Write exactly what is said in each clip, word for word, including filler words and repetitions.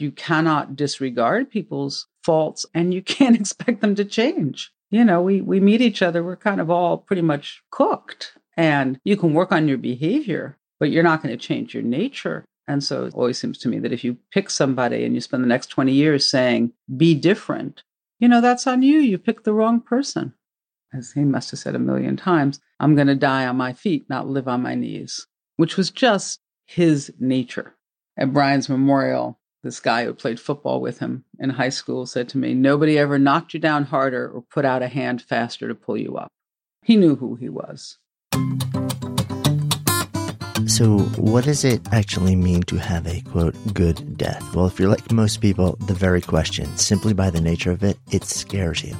You cannot disregard people's faults and you can't expect them to change. You know, we, we meet each other, we're kind of all pretty much cooked, and you can work on your behavior, but you're not going to change your nature. And so it always seems to me that if you pick somebody and you spend the next twenty years saying, be different, you know, that's on you. You picked the wrong person. As he must have said a million times, I'm going to die on my feet, not live on my knees, which was just his nature. At Brian's memorial, this guy who played football with him in high school said to me, nobody ever knocked you down harder or put out a hand faster to pull you up. He knew who he was. So what does it actually mean to have a, quote, good death? Well, if you're like most people, the very question, simply by the nature of it, it scares you.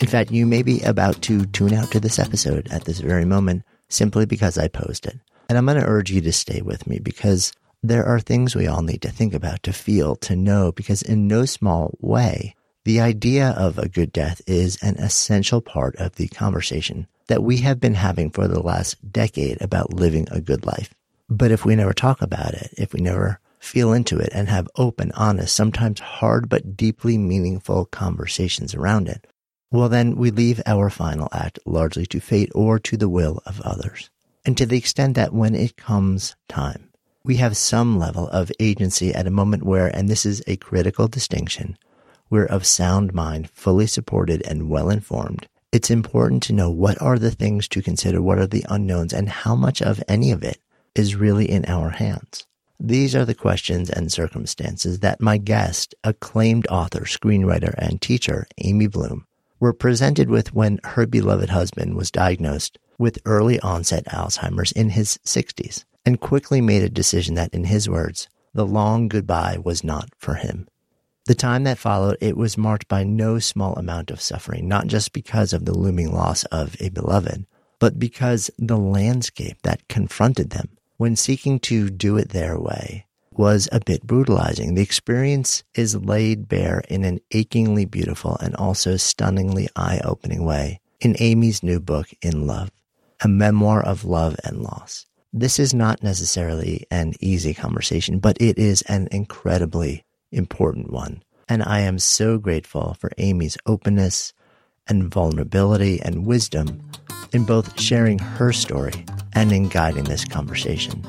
In fact, you may be about to tune out to this episode at this very moment simply because I posed it. And I'm going to urge you to stay with me because there are things we all need to think about, to feel, to know, because in no small way, the idea of a good death is an essential part of the conversation that we have been having for the last decade about living a good life. But if we never talk about it, if we never feel into it and have open, honest, sometimes hard but deeply meaningful conversations around it, well, then we leave our final act largely to fate or to the will of others. And to the extent that when it comes time, we have some level of agency at a moment where, and this is a critical distinction, we're of sound mind, fully supported and well-informed, it's important to know what are the things to consider, what are the unknowns, and how much of any of it is really in our hands. These are the questions and circumstances that my guest, acclaimed author, screenwriter, and teacher, Amy Bloom, were presented with when her beloved husband was diagnosed with early onset Alzheimer's in his sixties and quickly made a decision that, in his words, the long goodbye was not for him. The time that followed, it was marked by no small amount of suffering, not just because of the looming loss of a beloved, but because the landscape that confronted them when seeking to do it their way was a bit brutalizing. The experience is laid bare in an achingly beautiful and also stunningly eye-opening way in Amy's new book, In Love, A Memoir of Love and Loss. This is not necessarily an easy conversation, but it is an incredibly important one. And I am so grateful for Amy's openness and vulnerability and wisdom in both sharing her story and in guiding this conversation.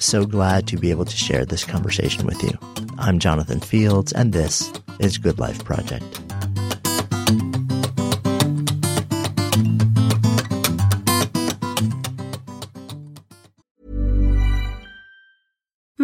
So glad to be able to share this conversation with you. I'm Jonathan Fields, and this is Good Life Project.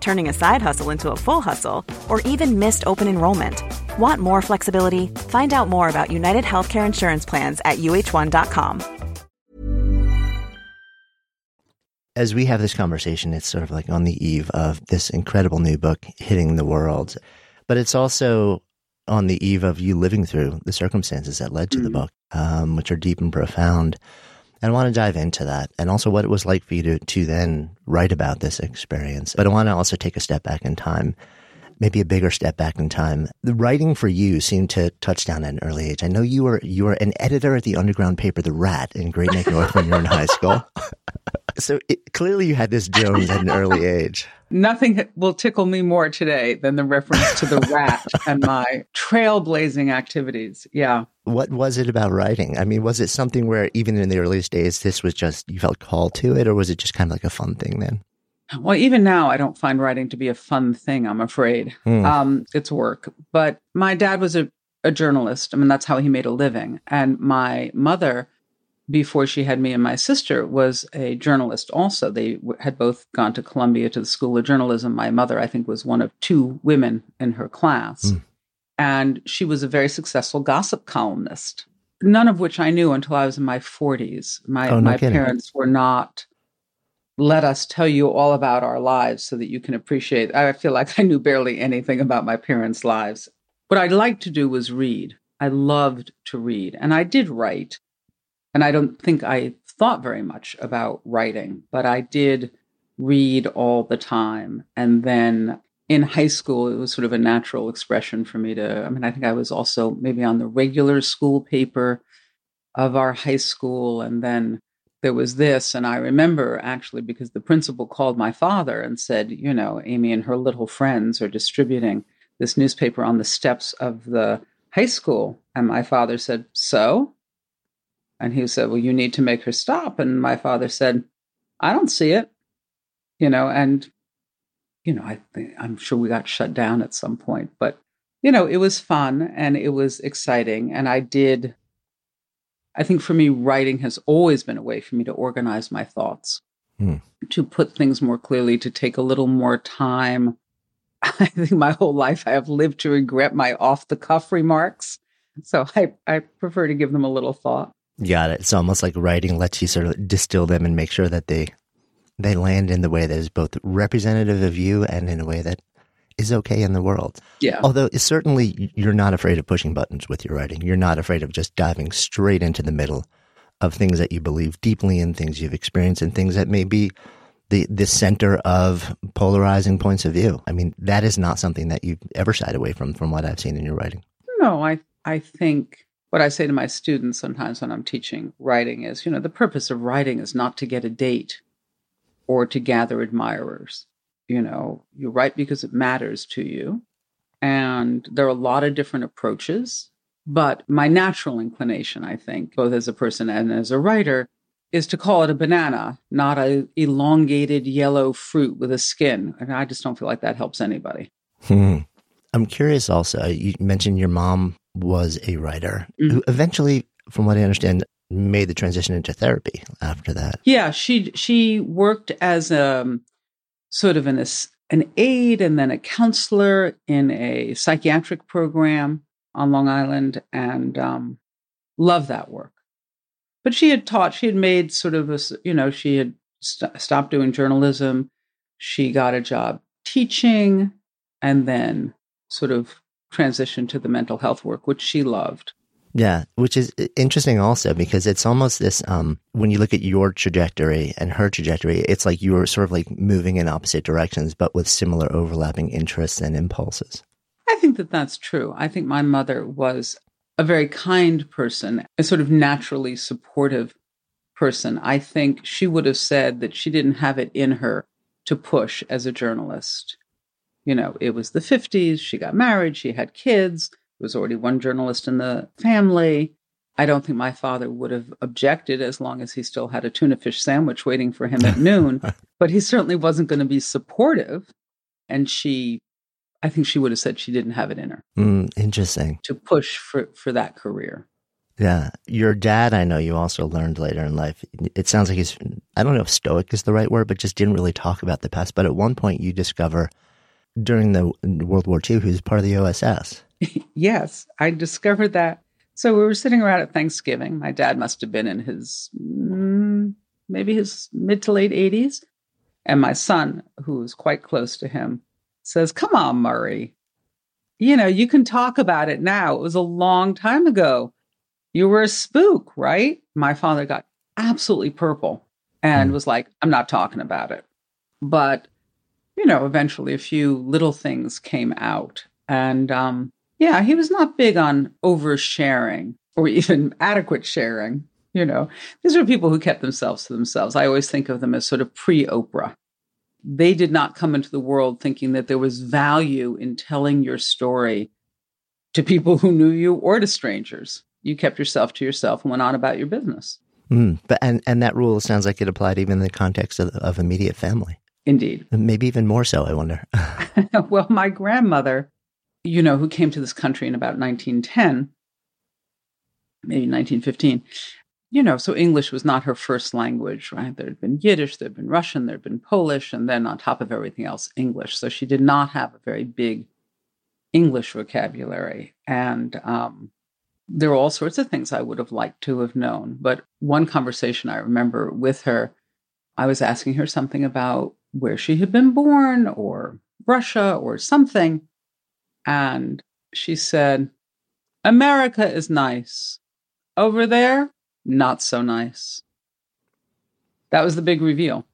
turning a side hustle into a full hustle, or even missed open enrollment. Want more flexibility? Find out more about United Healthcare Insurance Plans at U H one dot com. As we have this conversation, it's sort of like on the eve of this incredible new book hitting the world, but it's also on the eve of you living through the circumstances that led to mm-hmm. the book, um, which are deep and profound. And I want to dive into that and also what it was like for you to, to then write about this experience. But I want to also take a step back in time, maybe a bigger step back in time. The writing for you seemed to touch down at an early age. I know you were you were an editor at the underground paper, The Rat, in Great Neck North when you were in high school. So it, clearly you had this Jones at an early age. Nothing will tickle me more today than the reference to The Rat and my trailblazing activities. Yeah. What was it about writing? I mean, was it something where even in the earliest days, this was just, you felt called to it, or was it just kind of like a fun thing then? Well, even now, I don't find writing to be a fun thing, I'm afraid. Mm. Um, it's work. But my dad was a, a journalist. I mean, that's how he made a living. And my mother, before she had me and my sister, was a journalist also. They w- had both gone to Columbia to the School of Journalism. My mother, I think, was one of two women in her class. Mm. And she was a very successful gossip columnist, none of which I knew until I was in my forties. My, oh, no my parents were not... let us tell you all about our lives so that you can appreciate. I feel like I knew barely anything about my parents' lives. What I liked to do was read. I loved to read, and I did write. And I don't think I thought very much about writing, but I did read all the time. And then in high school, it was sort of a natural expression for me to, I mean, I think I was also maybe on the regular school paper of our high school, and then there was this, and I remember actually because the principal called my father and said, you know, Amy and her little friends are distributing this newspaper on the steps of the high school. And my father said, so? And he said, well, you need to make her stop. And my father said, I don't see it. You know, and, you know, I think, I'm sure we got shut down at some point, but, you know, it was fun and it was exciting. And I did... I think for me, writing has always been a way for me to organize my thoughts, mm. to put things more clearly, to take a little more time. I think my whole life I have lived to regret my off-the-cuff remarks. So I, I prefer to give them a little thought. Got it. It's almost like writing lets you sort of distill them and make sure that they they land in the way that is both representative of you and in a way that is okay in the world. Yeah. Although certainly you're not afraid of pushing buttons with your writing. You're not afraid of just diving straight into the middle of things that you believe deeply in, things you've experienced, and things that may be the, the center of polarizing points of view. I mean, that is not something that you've ever shied away from, from what I've seen in your writing. No, I, I think what I say to my students sometimes when I'm teaching writing is, you know, the purpose of writing is not to get a date or to gather admirers. You know, you write because it matters to you. And there are a lot of different approaches. But my natural inclination, I think, both as a person and as a writer, is to call it a banana, not an elongated yellow fruit with a skin. And I just don't feel like that helps anybody. Hmm. I'm curious also, you mentioned your mom was a writer mm-hmm. who eventually, from what I understand, made the transition into therapy after that. Yeah, she she worked as a... sort of an, an aide and then a counselor in a psychiatric program on Long Island, and um, loved that work. But she had taught, she had made sort of a, you know, she had st- stopped doing journalism. She got a job teaching and then sort of transitioned to the mental health work, which she loved. Yeah, which is interesting also because it's almost this, um, when you look at your trajectory and her trajectory, it's like you were sort of like moving in opposite directions, but with similar overlapping interests and impulses. I think that that's true. I think my mother was a very kind person, a sort of naturally supportive person. I think she would have said that she didn't have it in her to push as a journalist. You know, it was the fifties, she got married, she had kids. There was already one journalist in the family. I don't think my father would have objected as long as he still had a tuna fish sandwich waiting for him at noon. But he certainly wasn't going to be supportive. And she, I think she would have said she didn't have it in her. Mm, interesting. To push for, for that career. Yeah. Your dad, I know you also learned later in life. It sounds like he's, I don't know if stoic is the right word, but just didn't really talk about the past. But at one point you discover during the World War Two, he was part of the O S S. Yes, I discovered that. So we were sitting around at Thanksgiving. My dad must have been in his, maybe his mid to late eighties. And my son, who was quite close to him, says, come on, Murray. you know, you can talk about it now. It was a long time ago. You were a spook, right? My father got absolutely purple and was like, I'm not talking about it. But, you know, eventually a few little things came out. And um, yeah, he was not big on oversharing or even adequate sharing. You know, these are people who kept themselves to themselves. I always think of them as sort of pre-Oprah. They did not come into the world thinking that there was value in telling your story to people who knew you or to strangers. You kept yourself to yourself and went on about your business. Mm, but and, and that rule sounds like it applied even in the context of, of immediate family. Indeed. Maybe even more so, I wonder. Well, my grandmother, you know, who came to this country in about nineteen ten, maybe nineteen fifteen, you know, so English was not her first language, right? There had been Yiddish, there had been Russian, there had been Polish, and then on top of everything else, English. So she did not have a very big English vocabulary. And um, there were all sorts of things I would have liked to have known. But one conversation I remember with her, I was asking her something about where she had been born or Russia or something. And she said, America is nice. Over there, not so nice. That was the big reveal.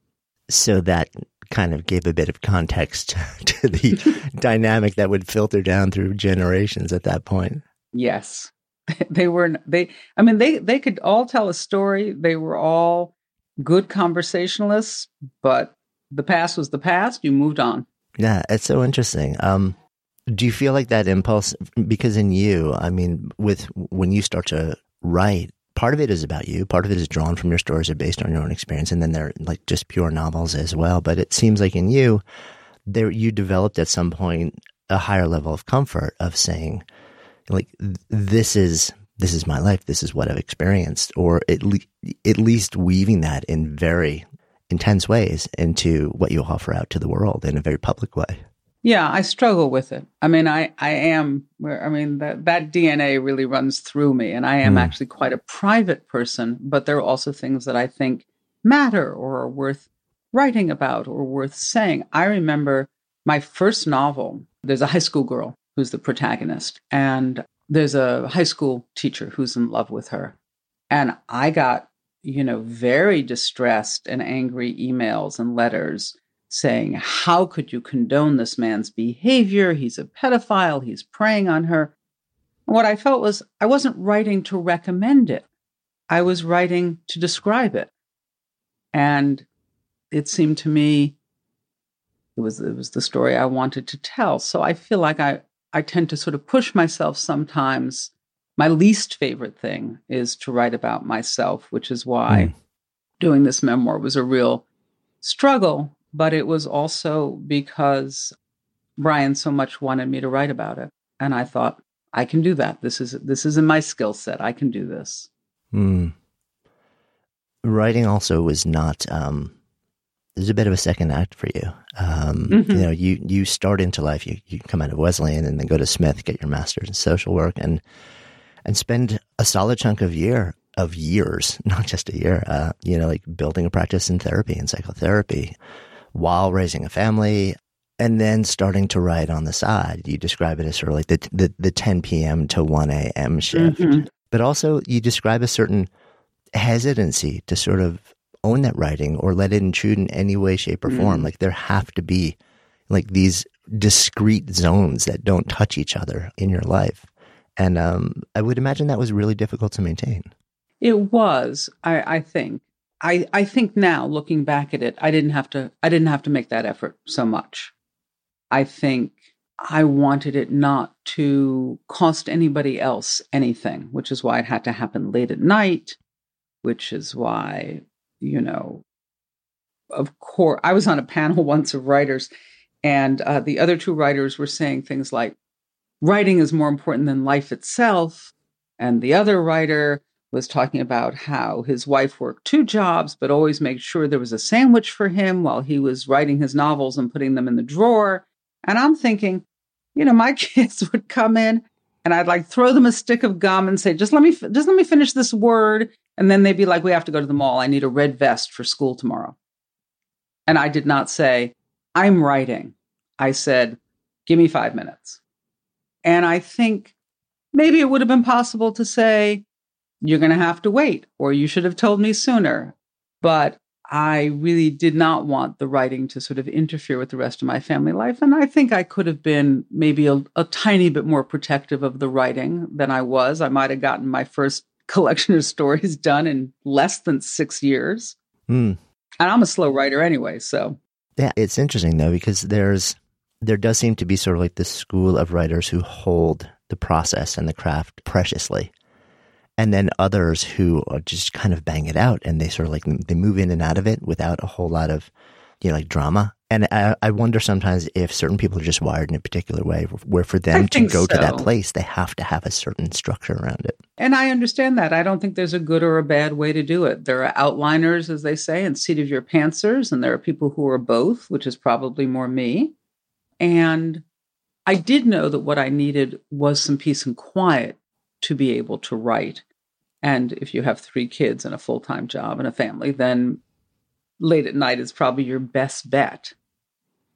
So that kind of gave a bit of context to the dynamic that would filter down through generations at that point. Yes. They were, they, I mean, they, they could all tell a story. They were all good conversationalists, but the past was the past. You moved on. Yeah. It's so interesting. Um, do you feel like that impulse, because in you, I mean, with, when you start to write, part of it is about you. Part of it is drawn from your stories or based on your own experience. And then they're like just pure novels as well. But it seems like in you, there you developed at some point a higher level of comfort of saying, like, this is this is my life. This is what I've experienced. Or at, le- at least weaving that in very intense ways into what you offer out to the world in a very public way. Yeah, I struggle with it. I mean, I, I am, I mean, that, that D N A really runs through me, and I am mm. actually quite a private person, but there are also things that I think matter or are worth writing about or worth saying. I remember my first novel, there's a high school girl who's the protagonist, and there's a high school teacher who's in love with her. And I got, you know, very distressed and angry emails and letters saying, how could you condone this man's behavior? He's a pedophile. He's preying on her. And what I felt was I wasn't writing to recommend it. I was writing to describe it. And it seemed to me it was it was the story I wanted to tell. So I feel like I, I tend to sort of push myself sometimes. My least favorite thing is to write about myself, which is why mm. doing this memoir was a real struggle. But it was also because Brian so much wanted me to write about it. And I thought, I can do that. This is this is in my skill set. I can do this. Mm. Writing also was not, um, there's a bit of a second act for you. Um, mm-hmm. You know, you, you start into life, you, you come out of Wesleyan and then go to Smith, get your master's in social work and and spend a solid chunk of year of years, not just a year, uh, you know, like building a practice in therapy and psychotherapy, while raising a family and then starting to write on the side. You describe it as sort of like the the, the ten p.m. to one a.m. shift. Mm-hmm. But also you describe a certain hesitancy to sort of own that writing or let it intrude in any way, shape, or mm-hmm. form. Like there have to be like these discrete zones that don't touch each other in your life. And um, I would imagine that was really difficult to maintain. It was, I, I think. I, I think now, looking back at it, I didn't have to. I didn't have to make that effort so much. I think I wanted it not to cost anybody else anything, which is why it had to happen late at night. Which is why, you know, of course, I was on a panel once of writers, and uh, the other two writers were saying things like, "Writing is more important than life itself," and the other writer was talking about how his wife worked two jobs, but always made sure there was a sandwich for him while he was writing his novels and putting them in the drawer. And I'm thinking, you know, my kids would come in and I'd like throw them a stick of gum and say, just let me, just let me finish this word. And then they'd be like, we have to go to the mall. I need a red vest for school tomorrow. And I did not say, I'm writing. I said, give me five minutes. And I think maybe it would have been possible to say, you're going to have to wait, or you should have told me sooner. But I really did not want the writing to sort of interfere with the rest of my family life. And I think I could have been maybe a, a tiny bit more protective of the writing than I was. I might have gotten my first collection of stories done in less than six years. Mm. And I'm a slow writer anyway, so. Yeah, it's interesting, though, because there's there does seem to be sort of like this school of writers who hold the process and the craft preciously. And then others who just kind of bang it out, and they sort of like, they move in and out of it without a whole lot of, you know, like drama. And I, I wonder sometimes if certain people are just wired in a particular way, where for them to go so. to that place, they have to have a certain structure around it. And I understand that. I don't think there's a good or a bad way to do it. There are outliners, as they say, and seat of your pantsers, and there are people who are both, which is probably more me. And I did know that what I needed was some peace and quiet to be able to write. And if you have three kids and a full-time job and a family, then late at night is probably your best bet.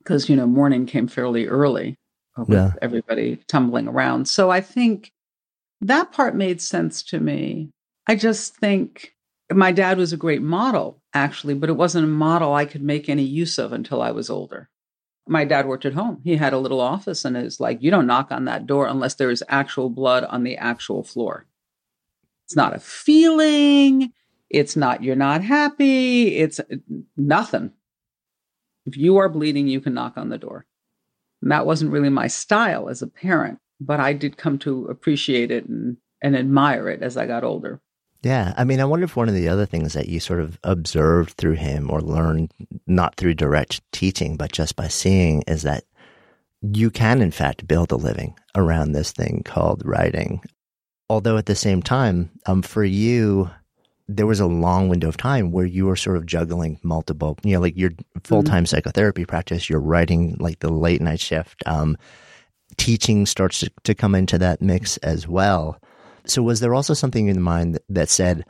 Because, you know, morning came fairly early with yeah. everybody tumbling around. So I think that part made sense to me. I just think my dad was a great model, actually, but it wasn't a model I could make any use of until I was older. My dad worked at home. He had a little office, and it's like, you don't knock on that door unless there is actual blood on the actual floor. It's not a feeling. It's not, you're not happy. It's nothing. If you are bleeding, you can knock on the door. And that wasn't really my style as a parent, but I did come to appreciate it and, and admire it as I got older. Yeah. I mean, I wonder if one of the other things that you sort of observed through him or learned, not through direct teaching, but just by seeing, is that you can, in fact, build a living around this thing called writing. Although at the same time, um, for you, there was a long window of time where you were sort of juggling multiple, you know, like your full-time mm-hmm. psychotherapy practice, you're writing like the late night shift, um, teaching starts to, to come into that mix as well. So was there also something in mind that said,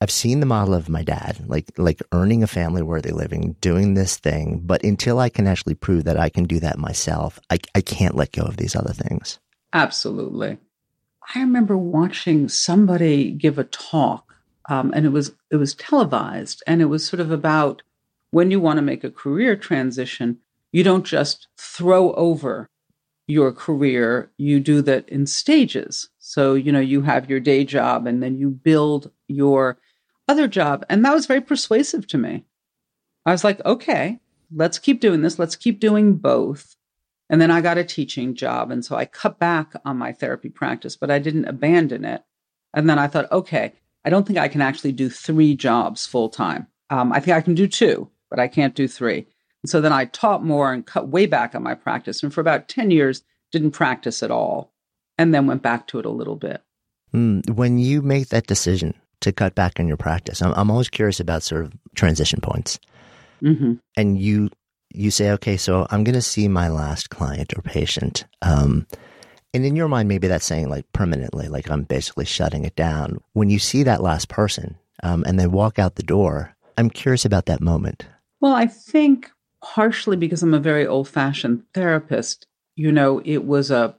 I've seen the model of my dad, like like earning a family-worthy living, doing this thing, but until I can actually prove that I can do that myself, I, I can't let go of these other things. Absolutely. I remember watching somebody give a talk, um, and it was it was televised, and it was sort of about when you want to make a career transition, you don't just throw over your career, you do that in stages. So, you know, you have your day job and then you build your other job. And that was very persuasive to me. I was like, okay, let's keep doing this. Let's keep doing both. And then I got a teaching job. And so I cut back on my therapy practice, but I didn't abandon it. And then I thought, okay, I don't think I can actually do three jobs full time. Um, I think I can do two, but I can't do three. So then I taught more and cut way back on my practice. And for about ten years, didn't practice at all. And then went back to it a little bit. Mm, when you make that decision to cut back on your practice, I'm, I'm always curious about sort of transition points. Mm-hmm. And you you say, okay, so I'm going to see my last client or patient. Um, and in your mind, maybe that's saying like permanently, like I'm basically shutting it down. When you see that last person um, and they walk out the door, I'm curious about that moment. Well, I think partially because I'm a very old-fashioned therapist, you know, it was a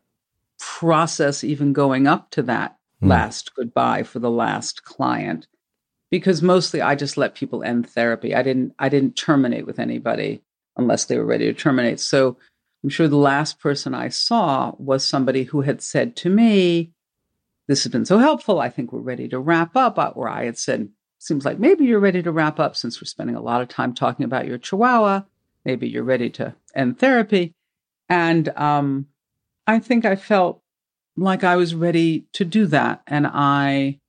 process even going up to that mm. last goodbye for the last client, because mostly I just let people end therapy. I didn't, I didn't terminate with anybody unless they were ready to terminate. So I'm sure the last person I saw was somebody who had said to me, "This has been so helpful. I think we're ready to wrap up." Or I had said, "Seems like maybe you're ready to wrap up since we're spending a lot of time talking about your chihuahua. Maybe you're ready to end therapy." And um, I think I felt like I was ready to do that. And I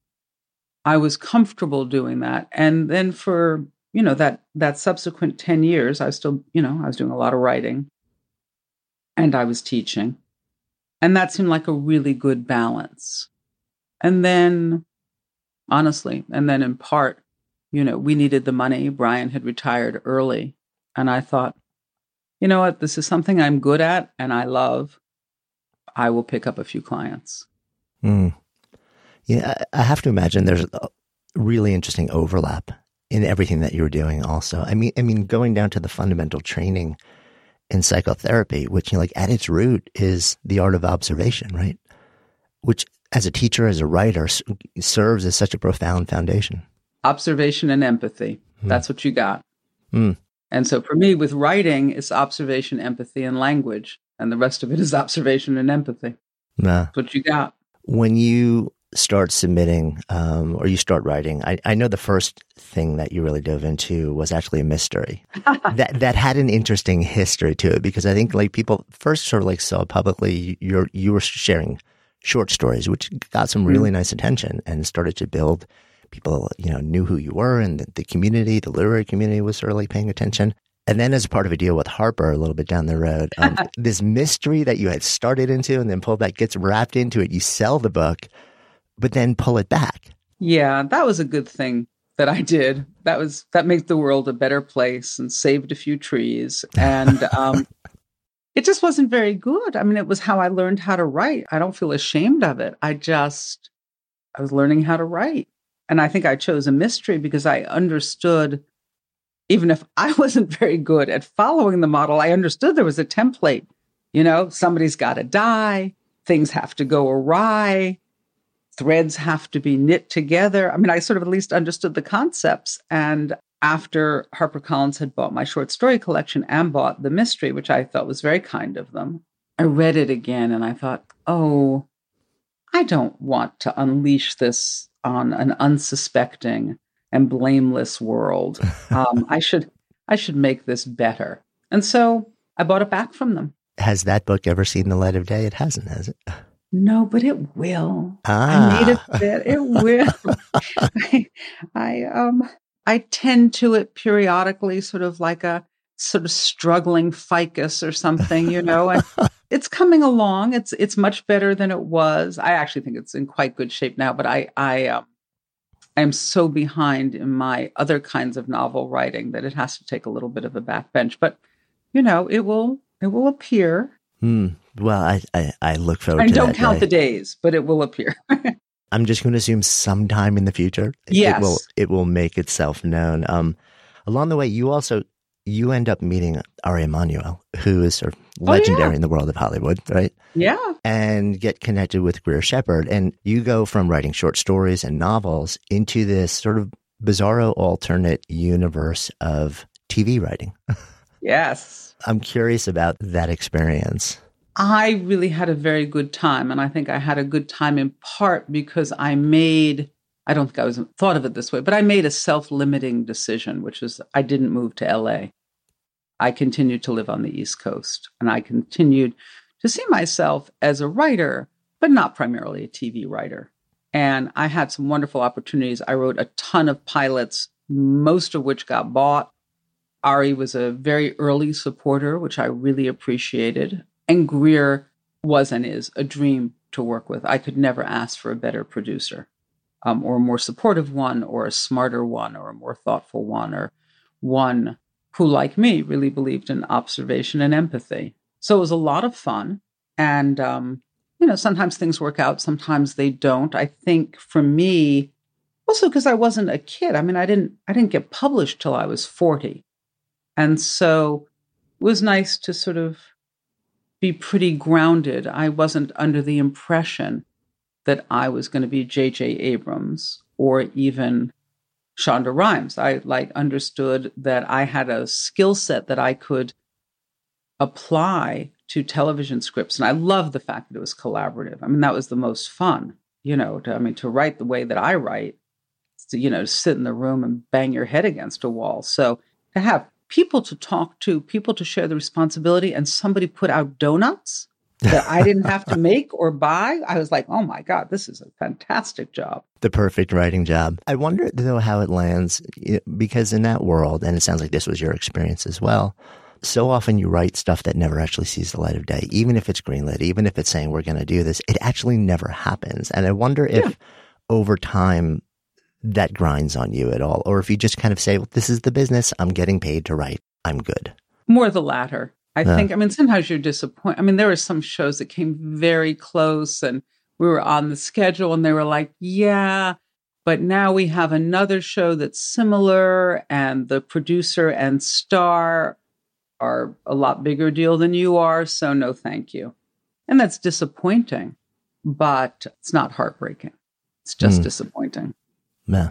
I was comfortable doing that. And then for, you know, that that subsequent ten years, I was still, you know, I was doing a lot of writing. And I was teaching. And that seemed like a really good balance. And then, honestly, and then in part, you know, we needed the money. Brian had retired early. And I thought, you know what, this is something I'm good at and I love. I will pick up a few clients. Mm. Yeah, I have to imagine there's a really interesting overlap in everything that you were doing also. I mean, I mean, going down to the fundamental training in psychotherapy, which, you know, like at its root is the art of observation, right? Which as a teacher, as a writer, serves as such a profound foundation. Observation and empathy. Mm. That's what you got. Mm. And so for me, with writing, it's observation, empathy, and language. And the rest of it is observation and empathy. Nah. That's what you got. When you start submitting um, or you start writing, I, I know the first thing that you really dove into was actually a mystery that that had an interesting history to it, because I think like people first sort of like saw publicly you're, you were sharing short stories, which got some really mm-hmm. nice attention and started to build. People, you know, knew who you were, and the, the community, the literary community was sort of like paying attention. And then as part of a deal with Harper a little bit down the road, um, this mystery that you had started into and then pulled back gets wrapped into it. You sell the book, but then pull it back. Yeah, that was a good thing that I did. That was that made the world a better place and saved a few trees. And um, it just wasn't very good. I mean, it was how I learned how to write. I don't feel ashamed of it. I just, I was learning how to write. And I think I chose a mystery because I understood, even if I wasn't very good at following the model, I understood there was a template. You know, somebody's got to die, things have to go awry, threads have to be knit together. I mean, I sort of at least understood the concepts. And after HarperCollins had bought my short story collection and bought the mystery, which I thought was very kind of them, I read it again and I thought, oh, I don't want to unleash this on an unsuspecting and blameless world. Um, I should I should make this better. And so I bought it back from them. Has that book ever seen the light of day? It hasn't, has it? No, but it will. Ah. I made it fit. It will. I, I, um, I tend to it periodically, sort of like a sort of struggling ficus or something, you know, and it's coming along. It's, it's much better than it was. I actually think it's in quite good shape now, but I, I, um, I am so behind in my other kinds of novel writing that it has to take a little bit of a backbench, but you know, it will, it will appear. Mm, well, I, I, I look forward I to that. I don't count the days, but it will appear. I'm just going to assume sometime in the future, yes. it will, it will make itself known. Um, along the way, you also, you end up meeting Ari Emanuel, who is sort of legendary oh, yeah. in the world of Hollywood, right? Yeah. And get connected with Greer Shepard. And you go from writing short stories and novels into this sort of bizarro alternate universe of T V writing. Yes. I'm curious about that experience. I really had a very good time. And I think I had a good time in part because I made... I don't think I was thought of it this way, but I made a self-limiting decision, which is I didn't move to L A. I continued to live on the East Coast, and I continued to see myself as a writer, but not primarily a T V writer. And I had some wonderful opportunities. I wrote a ton of pilots, most of which got bought. Ari was a very early supporter, which I really appreciated. And Greer was and is a dream to work with. I could never ask for a better producer. Um, or a more supportive one, or a smarter one, or a more thoughtful one, or one who, like me, really believed in observation and empathy. So it was a lot of fun. And, um, you know, sometimes things work out, sometimes they don't. I think for me, also because I wasn't a kid, I mean, I didn't, I didn't get published till I was forty. And so it was nice to sort of be pretty grounded. I wasn't under the impression that I was going to be J J. Abrams or even Shonda Rhimes. I like understood that I had a skill set that I could apply to television scripts. And I loved the fact that it was collaborative. I mean, that was the most fun, you know, to, I mean, to write the way that I write, to, you know, to sit in the room and bang your head against a wall. So to have people to talk to, people to share the responsibility, and somebody put out donuts that I didn't have to make or buy. I was like, oh my God, this is a fantastic job. The perfect writing job. I wonder though how it lands, because in that world, and it sounds like this was your experience as well, so often you write stuff that never actually sees the light of day, even if it's greenlit, even if it's saying we're going to do this, it actually never happens. And I wonder if yeah. over time that grinds on you at all, or if you just kind of say, well, this is the business, I'm getting paid to write, I'm good. More the latter. I yeah. think, I mean, sometimes you're disappointed. I mean, there were some shows that came very close and we were on the schedule and they were like, yeah, but now we have another show that's similar and the producer and star are a lot bigger deal than you are, so no thank you. And that's disappointing, but it's not heartbreaking. It's just mm. disappointing. Yeah.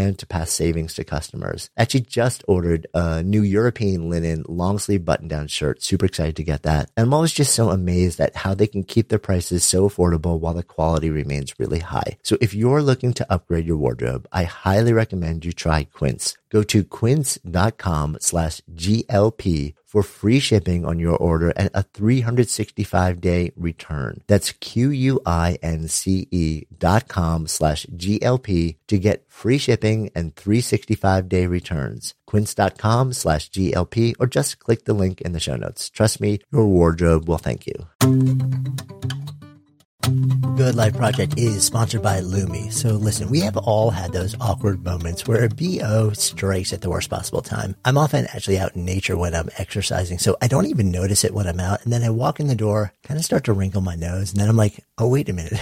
to pass savings to customers. Actually just ordered a new European linen long sleeve button down shirt. Super excited to get that. And I'm always just so amazed at how they can keep their prices so affordable while the quality remains really high. So if you're looking to upgrade your wardrobe, I highly recommend you try Quince. Go to quince dot com slash G L P for free shipping on your order and a three hundred sixty-five day return. That's Q-U-I-N-C-E dot com slash G L P to get free shipping and three hundred sixty-five day returns. Quince dot com slash G L P, or just click the link in the show notes. Trust me, your wardrobe will thank you. Good Life Project is sponsored by Lumi. So listen, we have all had those awkward moments where a B O strikes at the worst possible time. I'm often actually out in nature when I'm exercising, so I don't even notice it when I'm out. And then I walk in the door, kind of start to wrinkle my nose, and then I'm like, oh, wait a minute,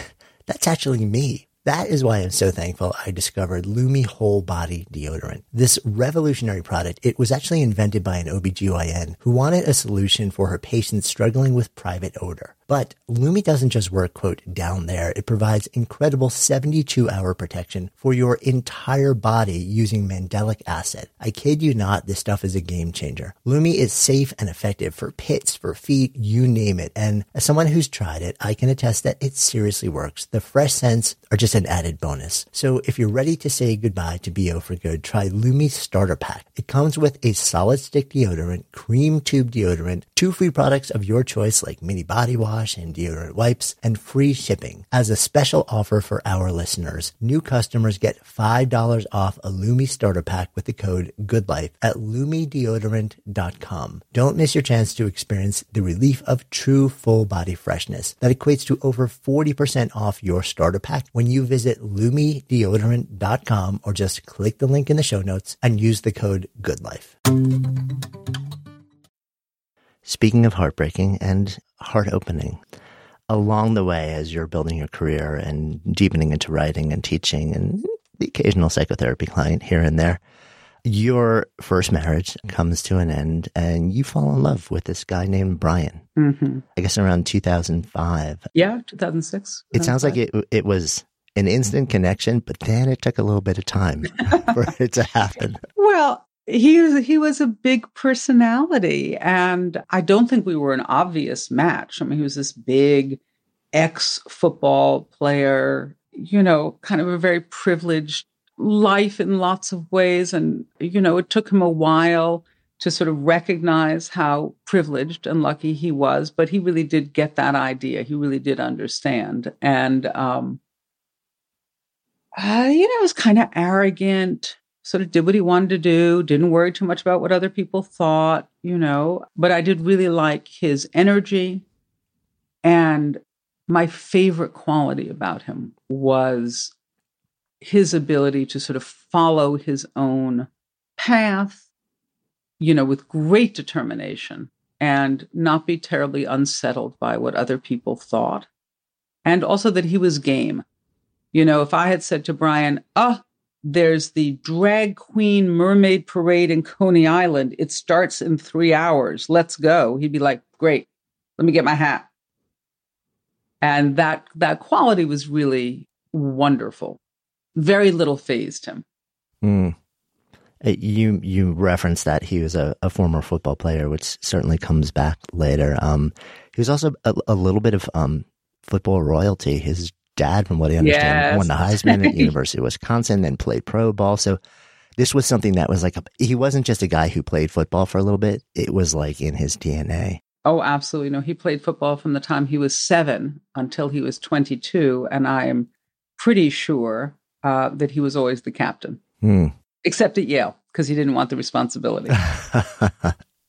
that's actually me. That is why I'm so thankful I discovered Lumi Whole Body Deodorant. This revolutionary product, it was actually invented by an O B G Y N who wanted a solution for her patients struggling with private odor. But Lumi doesn't just work, quote, down there. It provides incredible seventy-two hour protection for your entire body using mandelic acid. I kid you not, this stuff is a game changer. Lumi is safe and effective for pits, for feet, you name it. And as someone who's tried it, I can attest that it seriously works. The fresh scents are just an added bonus. So if you're ready to say goodbye to B O for good, try Lumi's starter pack. It comes with a solid stick deodorant, cream tube deodorant, two free products of your choice like mini body wash and deodorant wipes, and free shipping. As a special offer for our listeners, new customers get five dollars off a Lumi starter pack with the code GOODLIFE at lumi deodorant dot com. Don't miss your chance to experience the relief of true full body freshness that equates to over forty percent off your starter pack when you visit lumi deodorant dot com or just click the link in the show notes and use the code GOODLIFE. Speaking of heartbreaking and heart-opening, along the way as you're building your career and deepening into writing and teaching and the occasional psychotherapy client here and there, your first marriage comes to an end and you fall in love with this guy named Brian. Mm-hmm. I guess around two thousand five. Yeah, two thousand six. It sounds like it, it was an instant connection, but then it took a little bit of time for it to happen. Well, He was, he was a big personality, and I don't think we were an obvious match. I mean, he was this big ex-football player, you know, kind of a very privileged life in lots of ways. And, you know, it took him a while to sort of recognize how privileged and lucky he was, but he really did get that idea. He really did understand. And, um, uh, you know, it was kind of arrogant. Sort of did what he wanted to do, didn't worry too much about what other people thought, you know. But I did really like his energy. And my favorite quality about him was his ability to sort of follow his own path, you know, with great determination and not be terribly unsettled by what other people thought. And also that he was game. You know, if I had said to Brian, oh, there's the drag queen mermaid parade in Coney Island. It starts in three hours. Let's go. He'd be like, great. Let me get my hat. And that that quality was really wonderful. Very little fazed him. Mm. You you referenced that he was a, a former football player, which certainly comes back later. Um, he was also a, a little bit of um, football royalty. His dad, from what I understand, yes. won the Heisman at the University of Wisconsin, then played pro ball. So this was something that was like, a, he wasn't just a guy who played football for a little bit. It was like in his D N A. Oh, absolutely. No, he played football from the time he was seven until he was twenty-two. And I am pretty sure uh, that he was always the captain, hmm. except at Yale, because he didn't want the responsibility.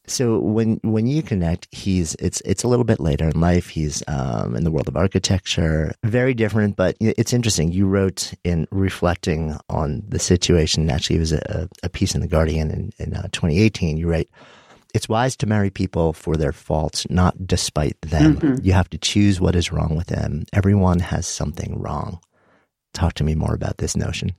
So when when you connect, he's it's it's a little bit later in life. He's um, in the world of architecture, very different, but it's interesting. You wrote in reflecting on the situation. Actually, it was a, a piece in The Guardian in, in uh, twenty eighteen. You write, "It's wise to marry people for their faults, not despite them. Mm-hmm. You have to choose what is wrong with them. Everyone has something wrong." Talk to me more about this notion.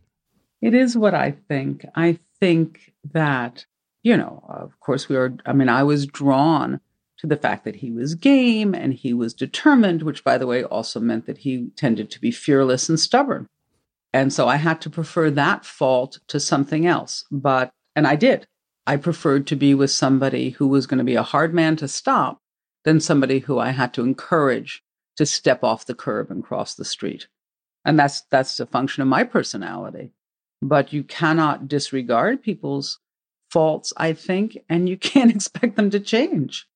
It is what I think. I think that, you know, of course we are, I mean, I was drawn to the fact that he was game and he was determined, which, by the way, also meant that he tended to be fearless and stubborn. And so I had to prefer that fault to something else. But, and I did. I preferred to be with somebody who was going to be a hard man to stop than somebody who I had to encourage to step off the curb and cross the street. And that's that's a function of my personality. But you cannot disregard people's faults, I think, and you can't expect them to change.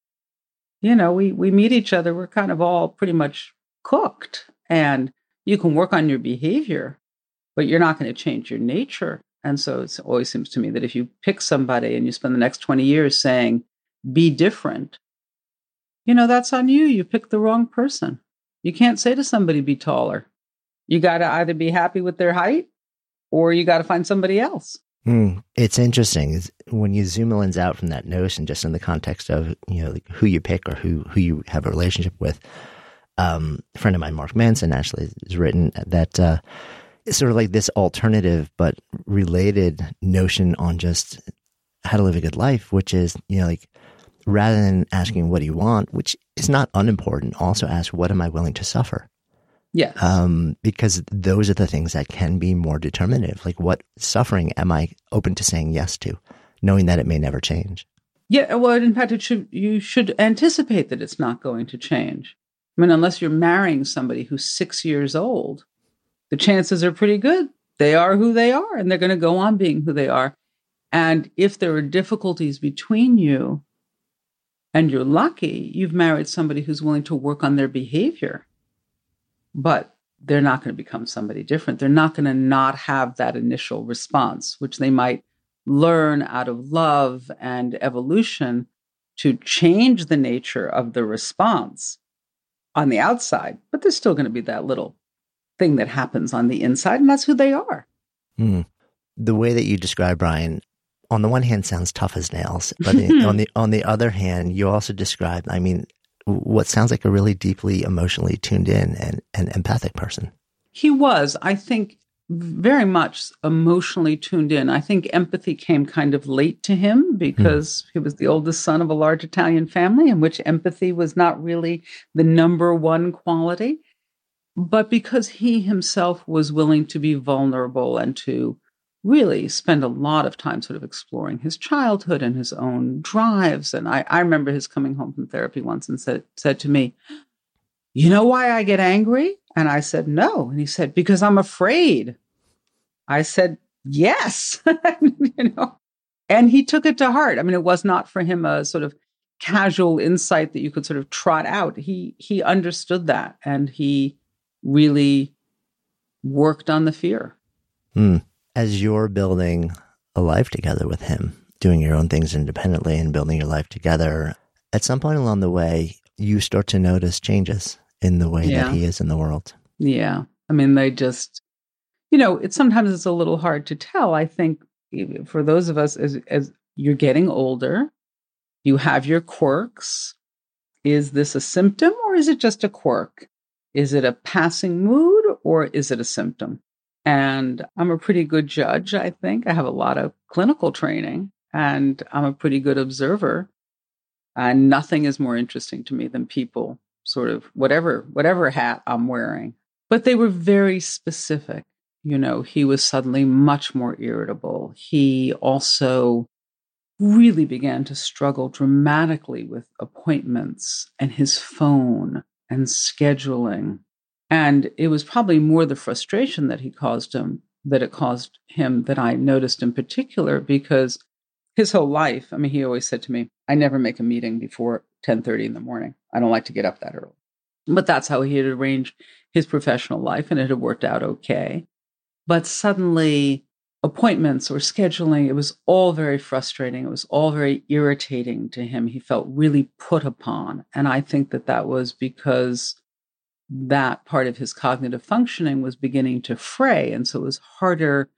You know, we we meet each other, we're kind of all pretty much cooked. And you can work on your behavior, but you're not going to change your nature. And so it always seems to me that if you pick somebody and you spend the next twenty years saying, be different, you know, that's on you. You picked the wrong person. You can't say to somebody, be taller. You got to either be happy with their height or you got to find somebody else. Mm, it's interesting when you zoom the lens out from that notion, just in the context of, you know, like who you pick or who, who you have a relationship with. Um, a friend of mine, Mark Manson, actually has written that, uh, it's sort of like this alternative but related notion on just how to live a good life, which is, you know, like rather than asking what do you want, which is not unimportant, also ask what am I willing to suffer? Yeah. Um, because those are the things that can be more determinative. Like what suffering am I open to saying yes to, knowing that it may never change? Yeah. Well, in fact, it should, you should anticipate that it's not going to change. I mean, unless you're marrying somebody who's six years old, the chances are pretty good. They are who they are, and they're going to go on being who they are. And if there are difficulties between you and you're lucky, you've married somebody who's willing to work on their behavior, but they're not going to become somebody different. They're not going to not have that initial response, which they might learn out of love and evolution to change the nature of the response on the outside, but there's still going to be that little thing that happens on the inside, and that's who they are. Mm. The way that you describe Brian, on the one hand, sounds tough as nails, but on the on the other hand, you also describe, I mean, what sounds like a really deeply emotionally tuned in and, and empathic person. He was, I think, very much emotionally tuned in. I think empathy came kind of late to him because mm. he was the oldest son of a large Italian family in which empathy was not really the number one quality. But because he himself was willing to be vulnerable and to really spend a lot of time sort of exploring his childhood and his own drives. And I, I remember his coming home from therapy once and said, said to me, you know why I get angry? And I said, no. And he said, because I'm afraid. I said, yes. You know, and he took it to heart. I mean, it was not for him a sort of casual insight that you could sort of trot out. He, he understood that. And he really worked on the fear. Mm. As you're building a life together with him, doing your own things independently and building your life together, at some point along the way, you start to notice changes in the way yeah. that he is in the world. Yeah. I mean, they just, you know, it's sometimes it's a little hard to tell. I think for those of us, as, as you're getting older, You have your quirks. Is this a symptom or is it just a quirk? Is it a passing mood or is it a symptom? And I'm a pretty good judge, I think. I have a lot of clinical training and I'm a pretty good observer. And nothing is more interesting to me than people, sort of whatever, whatever hat I'm wearing. But they were very specific. You know, he was suddenly much more irritable. He also really began to struggle dramatically with appointments and his phone and scheduling. And it was probably more the frustration that he caused him, that it caused him that I noticed in particular, because his whole life, I mean, he always said to me, I never make a meeting before ten thirty in the morning. I don't like to get up that early. But that's how he had arranged his professional life, and it had worked out okay. But suddenly, appointments or scheduling, it was all very frustrating. It was all very irritating to him. He felt really put upon. And I think that that was because that part of his cognitive functioning was beginning to fray. And so it was harder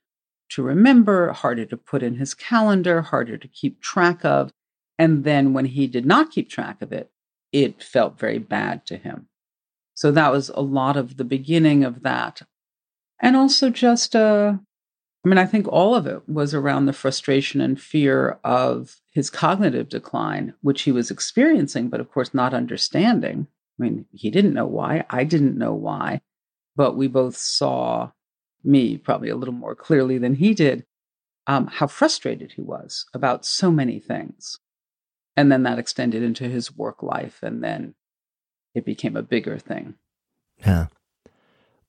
to remember, harder to put in his calendar, harder to keep track of. And then when he did not keep track of it, it felt very bad to him. So that was a lot of the beginning of that. And also just, uh, I mean, I think all of it was around the frustration and fear of his cognitive decline, which he was experiencing, but of course not understanding. I mean, he didn't know why. I didn't know why. But we both saw, me probably a little more clearly than he did, um, how frustrated he was about so many things. And then that extended into his work life, and then it became a bigger thing. Yeah.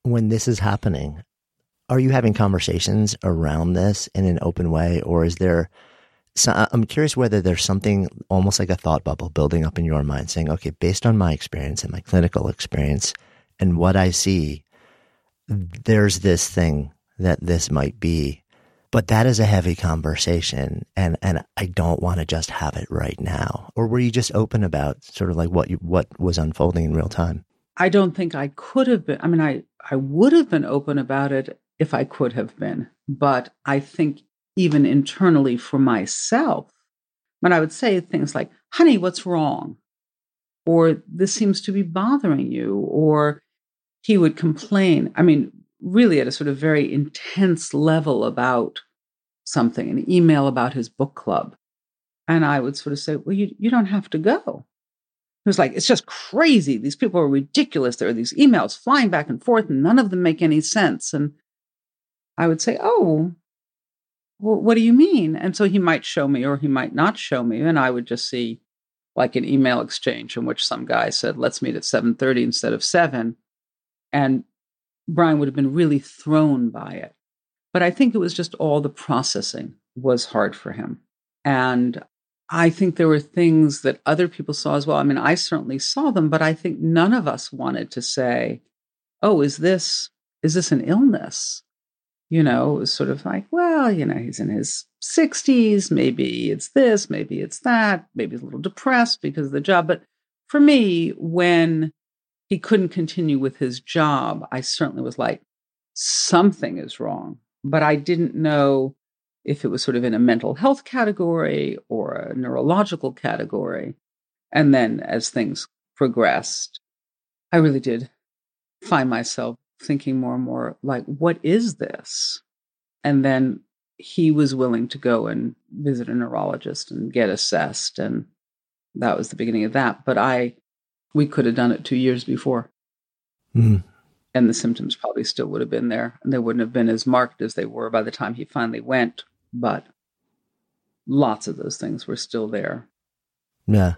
When this is happening, are you having conversations around this in an open way, or is there... So I'm curious whether there's something almost like a thought bubble building up in your mind saying, okay, based on my experience and my clinical experience and what I see, there's this thing that this might be, but that is a heavy conversation and, and I don't want to just have it right now. Or were you just open about sort of like what you, what was unfolding in real time? I don't think I could have been. I mean, I, I would have been open about it if I could have been, but I think even internally for myself, when I would say things like, honey, what's wrong? Or this seems to be bothering you. Or he would complain. I mean, really at a sort of very intense level about something, an email about his book club. And I would sort of say, well, you, you don't have to go. He was like, it's just crazy. These people are ridiculous. There are these emails flying back and forth and none of them make any sense. And I would say, oh, well, what do you mean? And so he might show me or he might not show me. And I would just see like an email exchange in which some guy said, let's meet at seven thirty instead of seven. And Brian would have been really thrown by it. But I think it was just all the processing was hard for him. And I think there were things that other people saw as well. I mean, I certainly saw them, but I think none of us wanted to say, oh, is this, is this an illness? You know, it was sort of like, well, you know, he's in his sixties. Maybe it's this, maybe it's that. Maybe he's a little depressed because of the job. But for me, when he couldn't continue with his job, I certainly was like, something is wrong. But I didn't know if it was sort of in a mental health category or a neurological category. And then as things progressed, I really did find myself thinking more and more like, what is this? And then he was willing to go and visit a neurologist and get assessed. And that was the beginning of that. But I, we could have done it two years before. Mm. And the symptoms probably still would have been there. And they wouldn't have been as marked as they were by the time he finally went. But lots of those things were still there. Yeah.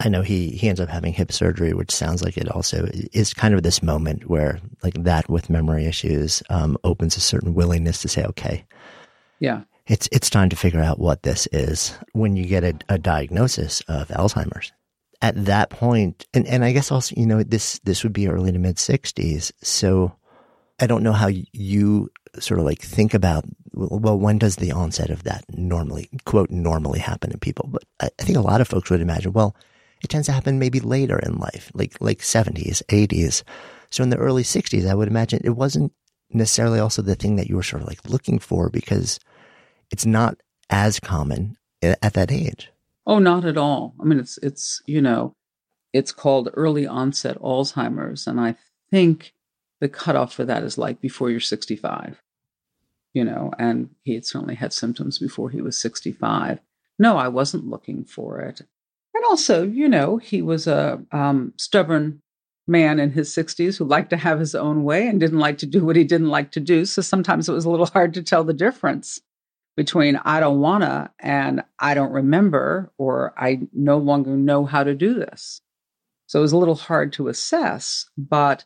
I know he, he ends up having hip surgery, which sounds like it also is kind of this moment where like that with memory issues um, opens a certain willingness to say, okay, yeah, it's it's time to figure out what this is. When you get a, a diagnosis of Alzheimer's at that point, and, and I guess also, you know, this, this would be early to mid sixties. So I don't know how you sort of like think about, well, when does the onset of that normally, quote, normally happen in people? But I, I think a lot of folks would imagine, well, it tends to happen maybe later in life, like like seventies, eighties. So in the early sixties, I would imagine it wasn't necessarily also the thing that you were sort of like looking for because it's not as common at that age. Oh, not at all. I mean, it's, it's, you know, it's called early onset Alzheimer's. And I think the cutoff for that is like before you're sixty-five, you know, and he had certainly had symptoms before he was sixty-five. No, I wasn't looking for it. And also, you know, he was a um, stubborn man in his sixties who liked to have his own way and didn't like to do what he didn't like to do. So sometimes it was a little hard to tell the difference between I don't wanna and I don't remember, or I no longer know how to do this. So it was a little hard to assess, but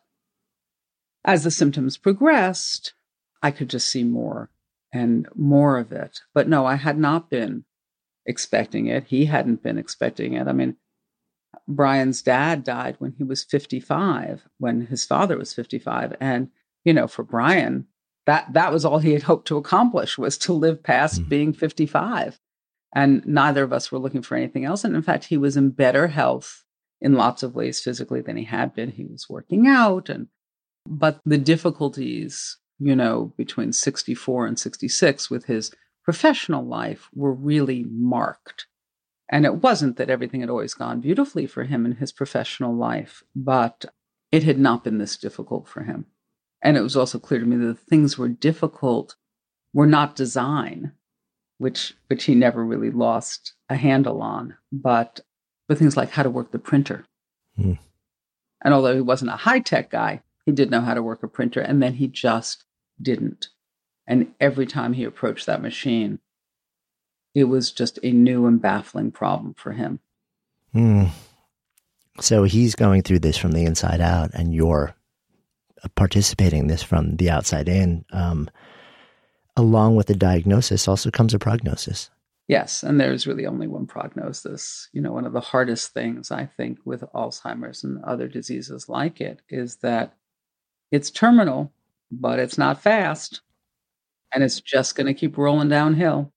as the symptoms progressed, I could just see more and more of it. But no, I had not been expecting it. He hadn't been expecting it. I mean, Brian's dad died when he was fifty-five, when his father was fifty-five. And, you know, for Brian, that that was all he had hoped to accomplish, was to live past mm. being fifty-five. And neither of us were looking for anything else. And in fact, he was in better health in lots of ways physically than he had been. He was working out. And but the difficulties, you know, between sixty-four and sixty-six with his professional life were really marked. And it wasn't that everything had always gone beautifully for him in his professional life, but it had not been this difficult for him. And it was also clear to me that the things were difficult were not design, which which he never really lost a handle on, but but things like how to work the printer. Mm. And although he wasn't a high-tech guy, he did know how to work a printer, and then he just didn't. And every time he approached that machine, it was just a new and baffling problem for him. Mm. So he's going through this from the inside out, and you're participating in this from the outside in. Um, along with the diagnosis also comes a prognosis. Yes, and there's really only one prognosis. You know, one of the hardest things, I think, with Alzheimer's and other diseases like it is that it's terminal, but it's not fast, and it's just going to keep rolling downhill.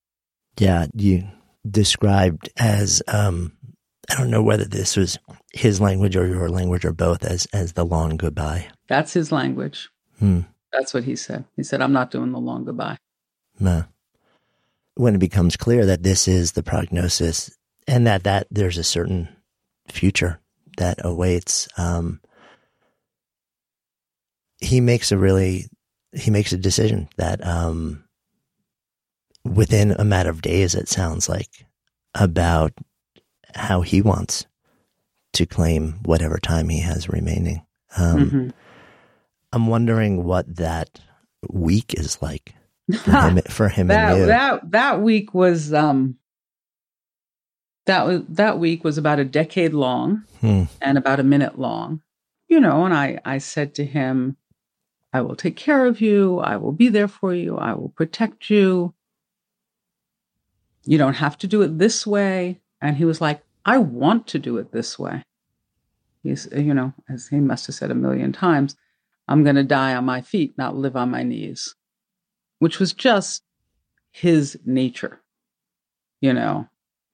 Yeah, you described as, um, I don't know whether this was his language or your language or both, as as the long goodbye. That's his language. Hmm. That's what he said. He said, I'm not doing the long goodbye. Nah. When it becomes clear that this is the prognosis and that, that there's a certain future that awaits, um, he makes a really, he makes a decision that, um, within a matter of days, it sounds like, about how he wants to claim whatever time he has remaining. Um, mm-hmm. I'm wondering what that week is like for him, for him that, and you. That, that week was um, that that week was about a decade long hmm. and about a minute long. You know, and I, I said to him, I will take care of you. I will be there for you. I will protect you. You don't have to do it this way. And he was like, I want to do it this way. He's, you know, as he must have said a million times, I'm going to die on my feet, not live on my knees, which was just his nature. You know,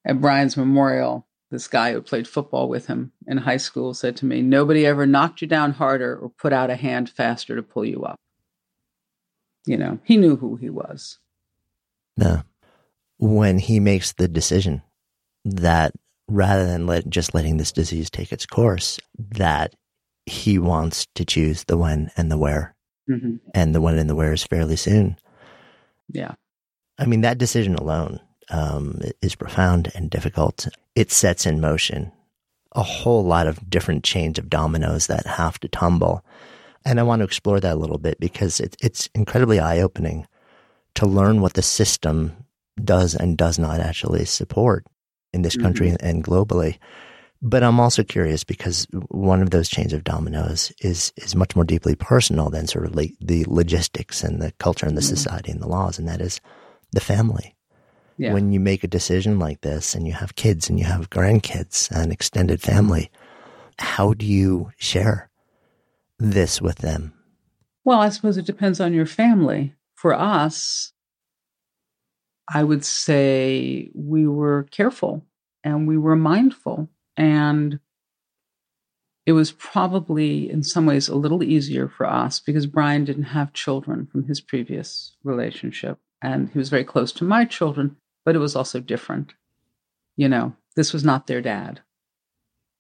at Brian's memorial, this guy who played football with him in high school said to me, nobody ever knocked you down harder or put out a hand faster to pull you up. You know, he knew who he was. No. When he makes the decision that rather than let, just letting this disease take its course, that he wants to choose the when and the where, mm-hmm. and the when and the where is fairly soon. Yeah. I mean, that decision alone um, is profound and difficult. It sets in motion a whole lot of different chains of dominoes that have to tumble. And I want to explore that a little bit because it, it's incredibly eye-opening to learn what the system does and does not actually support in this country mm-hmm. and globally. But I'm also curious because one of those chains of dominoes is is much more deeply personal than sort of like the logistics and the culture and the mm-hmm. society and the laws, and that is the family. Yeah. When you make a decision like this and you have kids and you have grandkids and extended family, how do you share this with them? Well, I suppose it depends on your family. For us, I would say we were careful and we were mindful, and it was probably in some ways a little easier for us because Brian didn't have children from his previous relationship, and he was very close to my children, but it was also different. You know, This was not their dad.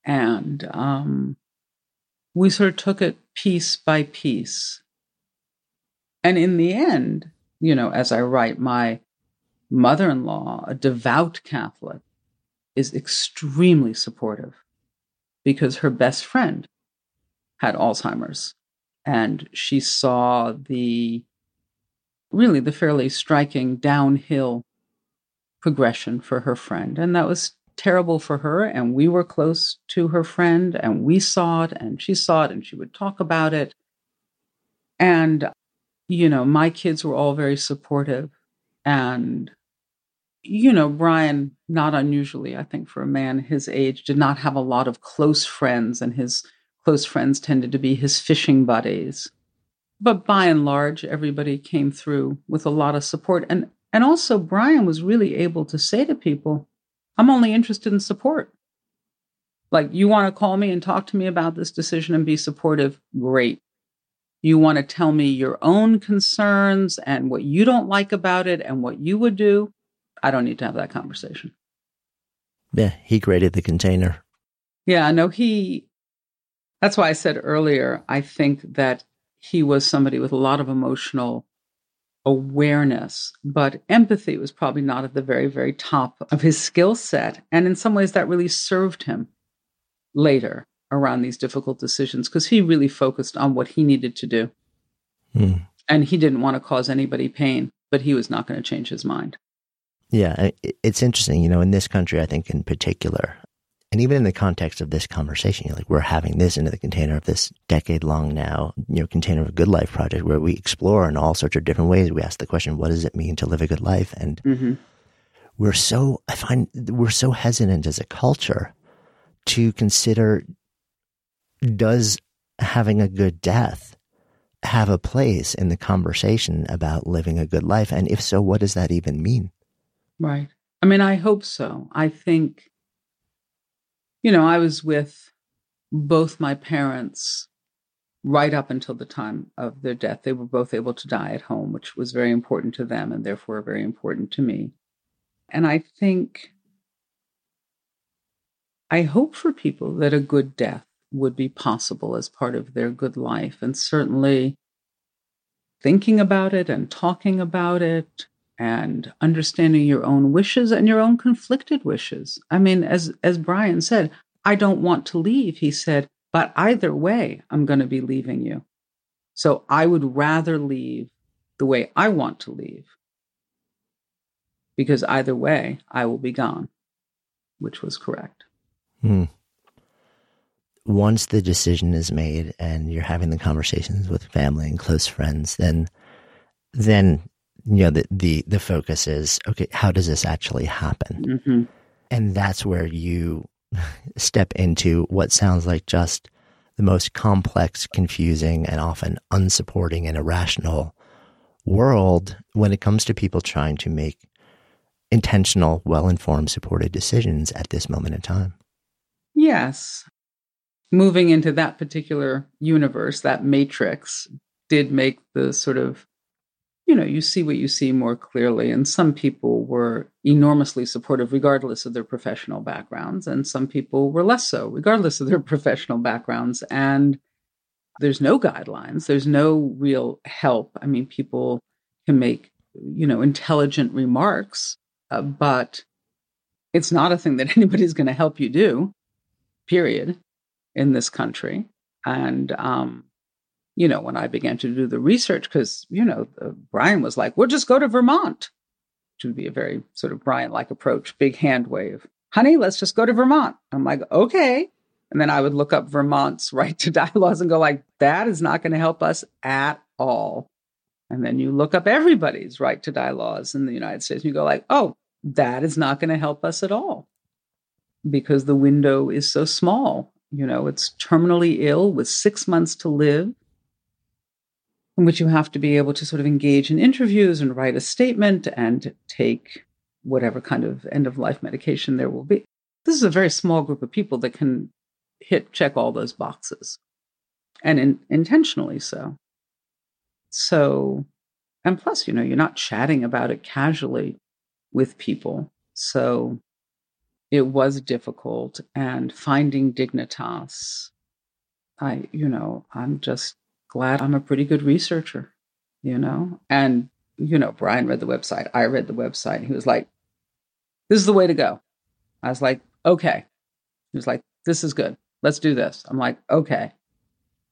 And um, we sort of took it piece by piece. And in the end, you know, as I write, my mother-in-law, a devout Catholic, is extremely supportive because her best friend had Alzheimer's. And she saw the, really the fairly striking downhill progression for her friend. And that was terrible for her. And we were close to her friend and we saw it and she saw it and she would talk about it. And, you know, my kids were all very supportive. And, you know, Brian, not unusually, I think for a man his age, did not have a lot of close friends, and his close friends tended to be his fishing buddies. But by and large, everybody came through with a lot of support. And and also Brian was really able to say to people, I'm only interested in support. Like, you want to call me and talk to me about this decision and be supportive? Great. You want to tell me your own concerns and what you don't like about it and what you would do? I don't need to have that conversation. Yeah, he graded the container. Yeah, no, he, that's why I said earlier, I think that he was somebody with a lot of emotional awareness, but empathy was probably not at the very, very top of his skill set. And in some ways that really served him later around these difficult decisions, because he really focused on what he needed to do. Mm. And he didn't want to cause anybody pain, but he was not going to change his mind. Yeah, it's interesting, you know, in this country, I think in particular, and even in the context of this conversation, you know, like we're having this into the container of this decade-long now, you know, container of Good Life Project, where we explore in all sorts of different ways. We ask the question, what does it mean to live a good life? And mm-hmm. we're so, I find, we're so hesitant as a culture to consider, does having a good death have a place in the conversation about living a good life? And if so, what does that even mean? Right. I mean, I hope so. I think, you know, I was with both my parents right up until the time of their death. They were both able to die at home, which was very important to them and therefore very important to me. And I think, I hope for people that a good death would be possible as part of their good life. And certainly thinking about it and talking about it, and understanding your own wishes and your own conflicted wishes. I mean, as as Brian said, I don't want to leave, he said, but either way, I'm going to be leaving you. So I would rather leave the way I want to leave, because either way, I will be gone, which was correct. Hmm. Once the decision is made and you're having the conversations with family and close friends, then then... you know, the, the, the focus is, okay, how does this actually happen? Mm-hmm. And that's where you step into what sounds like just the most complex, confusing, and often unsupporting and irrational world when it comes to people trying to make intentional, well-informed, supported decisions at this moment in time. Yes. Moving into that particular universe, that matrix, did make the sort of, you know, you see what you see more clearly. And some people were enormously supportive regardless of their professional backgrounds. And some people were less so regardless of their professional backgrounds. And there's no guidelines. There's no real help. I mean, people can make, you know, intelligent remarks, uh, but it's not a thing that anybody's going to help you do, period, in this country. And, um, you know, when I began to do the research, because, you know, uh, Brian was like, we'll just go to Vermont, which would be a very sort of Brian-like approach, big hand wave. Honey, let's just go to Vermont. I'm like, okay. And then I would look up Vermont's right to die laws and go like, that is not going to help us at all. And then you look up everybody's right to die laws in the United States and you go like, oh, that is not going to help us at all, because the window is so small. You know, it's terminally ill with six months to live, in which you have to be able to sort of engage in interviews and write a statement and take whatever kind of end-of-life medication there will be. This is a very small group of people that can hit check all those boxes, and in, intentionally so. So, and plus, you know, you're not chatting about it casually with people. So it was difficult. And finding Dignitas, I, you know, I'm just glad I'm a pretty good researcher, you know. And, you know, Brian read the website. I read the website. He was like, this is the way to go. I was like, okay. He was like, this is good. Let's do this. I'm like, okay.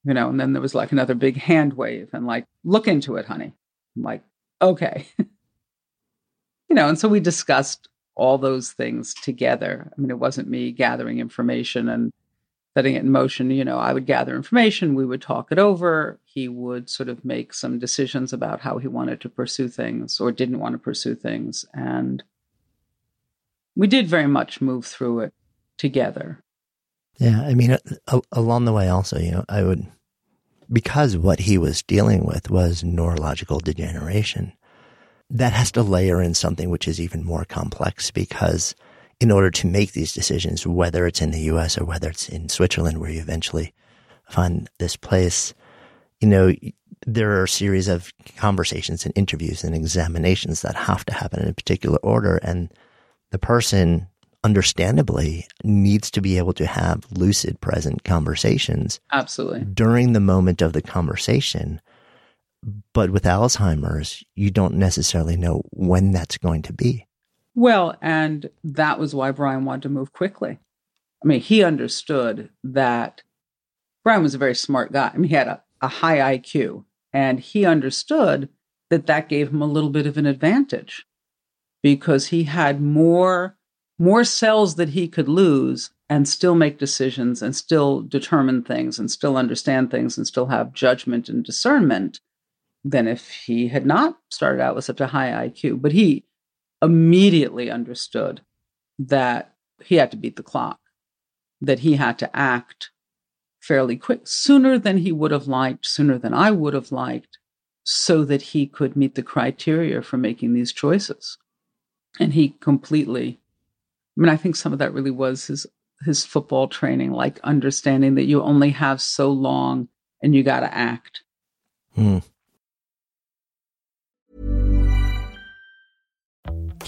You know, and then there was like another big hand wave and like, look into it, honey. I'm like, okay. You know, and so we discussed all those things together. I mean, it wasn't me gathering information and setting it in motion. You know, I would gather information. We would talk it over. He would sort of make some decisions about how he wanted to pursue things or didn't want to pursue things. And we did very much move through it together. Yeah, I mean, a- along the way also, you know, I would, because what he was dealing with was neurological degeneration, that has to layer in something which is even more complex, because in order to make these decisions, whether it's in the U S or whether it's in Switzerland, where you eventually find this place, you know, there are a series of conversations and interviews and examinations that have to happen in a particular order. And the person, understandably, needs to be able to have lucid, present conversations. Absolutely. During the moment of the conversation. But with Alzheimer's, you don't necessarily know when that's going to be. Well, and that was why Brian wanted to move quickly. I mean, he understood that Brian was a very smart guy. I mean, he had a, a high I Q, and he understood that that gave him a little bit of an advantage because he had more, more cells that he could lose and still make decisions and still determine things and still understand things and still have judgment and discernment than if he had not started out with such a high I Q. But he immediately understood that he had to beat the clock, that he had to act fairly quick, sooner than he would have liked, sooner than I would have liked, so that he could meet the criteria for making these choices. And he completely, I mean, I think some of that really was his, his football training, like understanding that you only have so long and you got to act. Mm.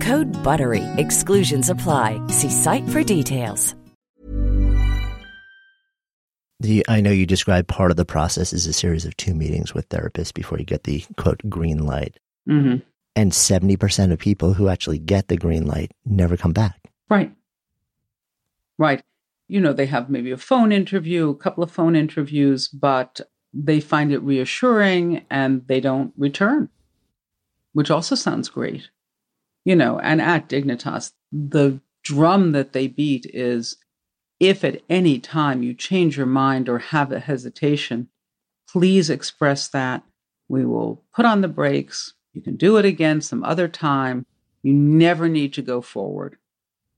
Code BUTTERY. Exclusions apply. See site for details. The, I know you described part of the process is a series of two meetings with therapists before you get the, quote, green light. Mm-hmm. And seventy percent of people who actually get the green light never come back. Right. Right. You know, they have maybe a phone interview, a couple of phone interviews, but they find it reassuring and they don't return, which also sounds great. You know, and at Dignitas, the drum that they beat is, if at any time you change your mind or have a hesitation, please express that. We will put on the brakes. You can do it again some other time. You never need to go forward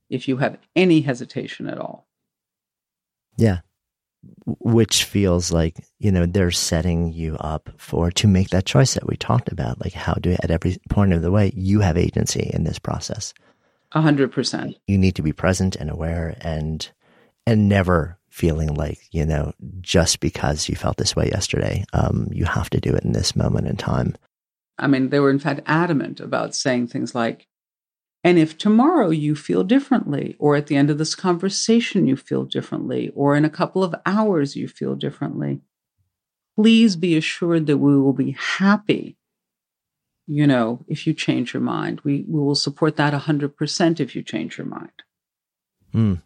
if you have any hesitation at all. Yeah. Which feels like, you know, they're setting you up for to make that choice that we talked about. Like, how do at every point of the way, you have agency in this process. A hundred percent. You need to be present and aware and and never feeling like, you know, just because you felt this way yesterday, um, you have to do it in this moment in time. I mean, they were in fact adamant about saying things like, and if tomorrow you feel differently, or at the end of this conversation you feel differently, or in a couple of hours you feel differently, please be assured that we will be happy, you know, if you change your mind. We we will support that one hundred percent if you change your mind. Mm.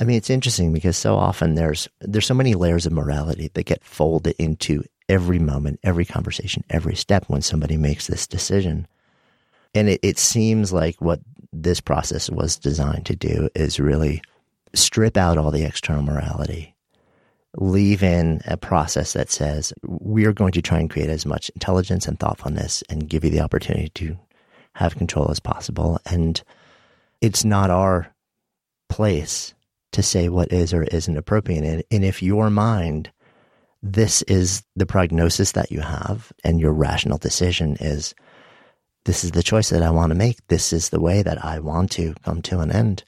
I mean, it's interesting because so often there's there's so many layers of morality that get folded into every moment, every conversation, every step when somebody makes this decision. And it, it seems like what this process was designed to do is really strip out all the external morality, leave in a process that says, we're going to try and create as much intelligence and thoughtfulness and give you the opportunity to have control as possible. And it's not our place to say what is or isn't appropriate. And, and if your mind, this is the prognosis that you have and your rational decision is, this is the choice that I want to make. This is the way that I want to come to an end.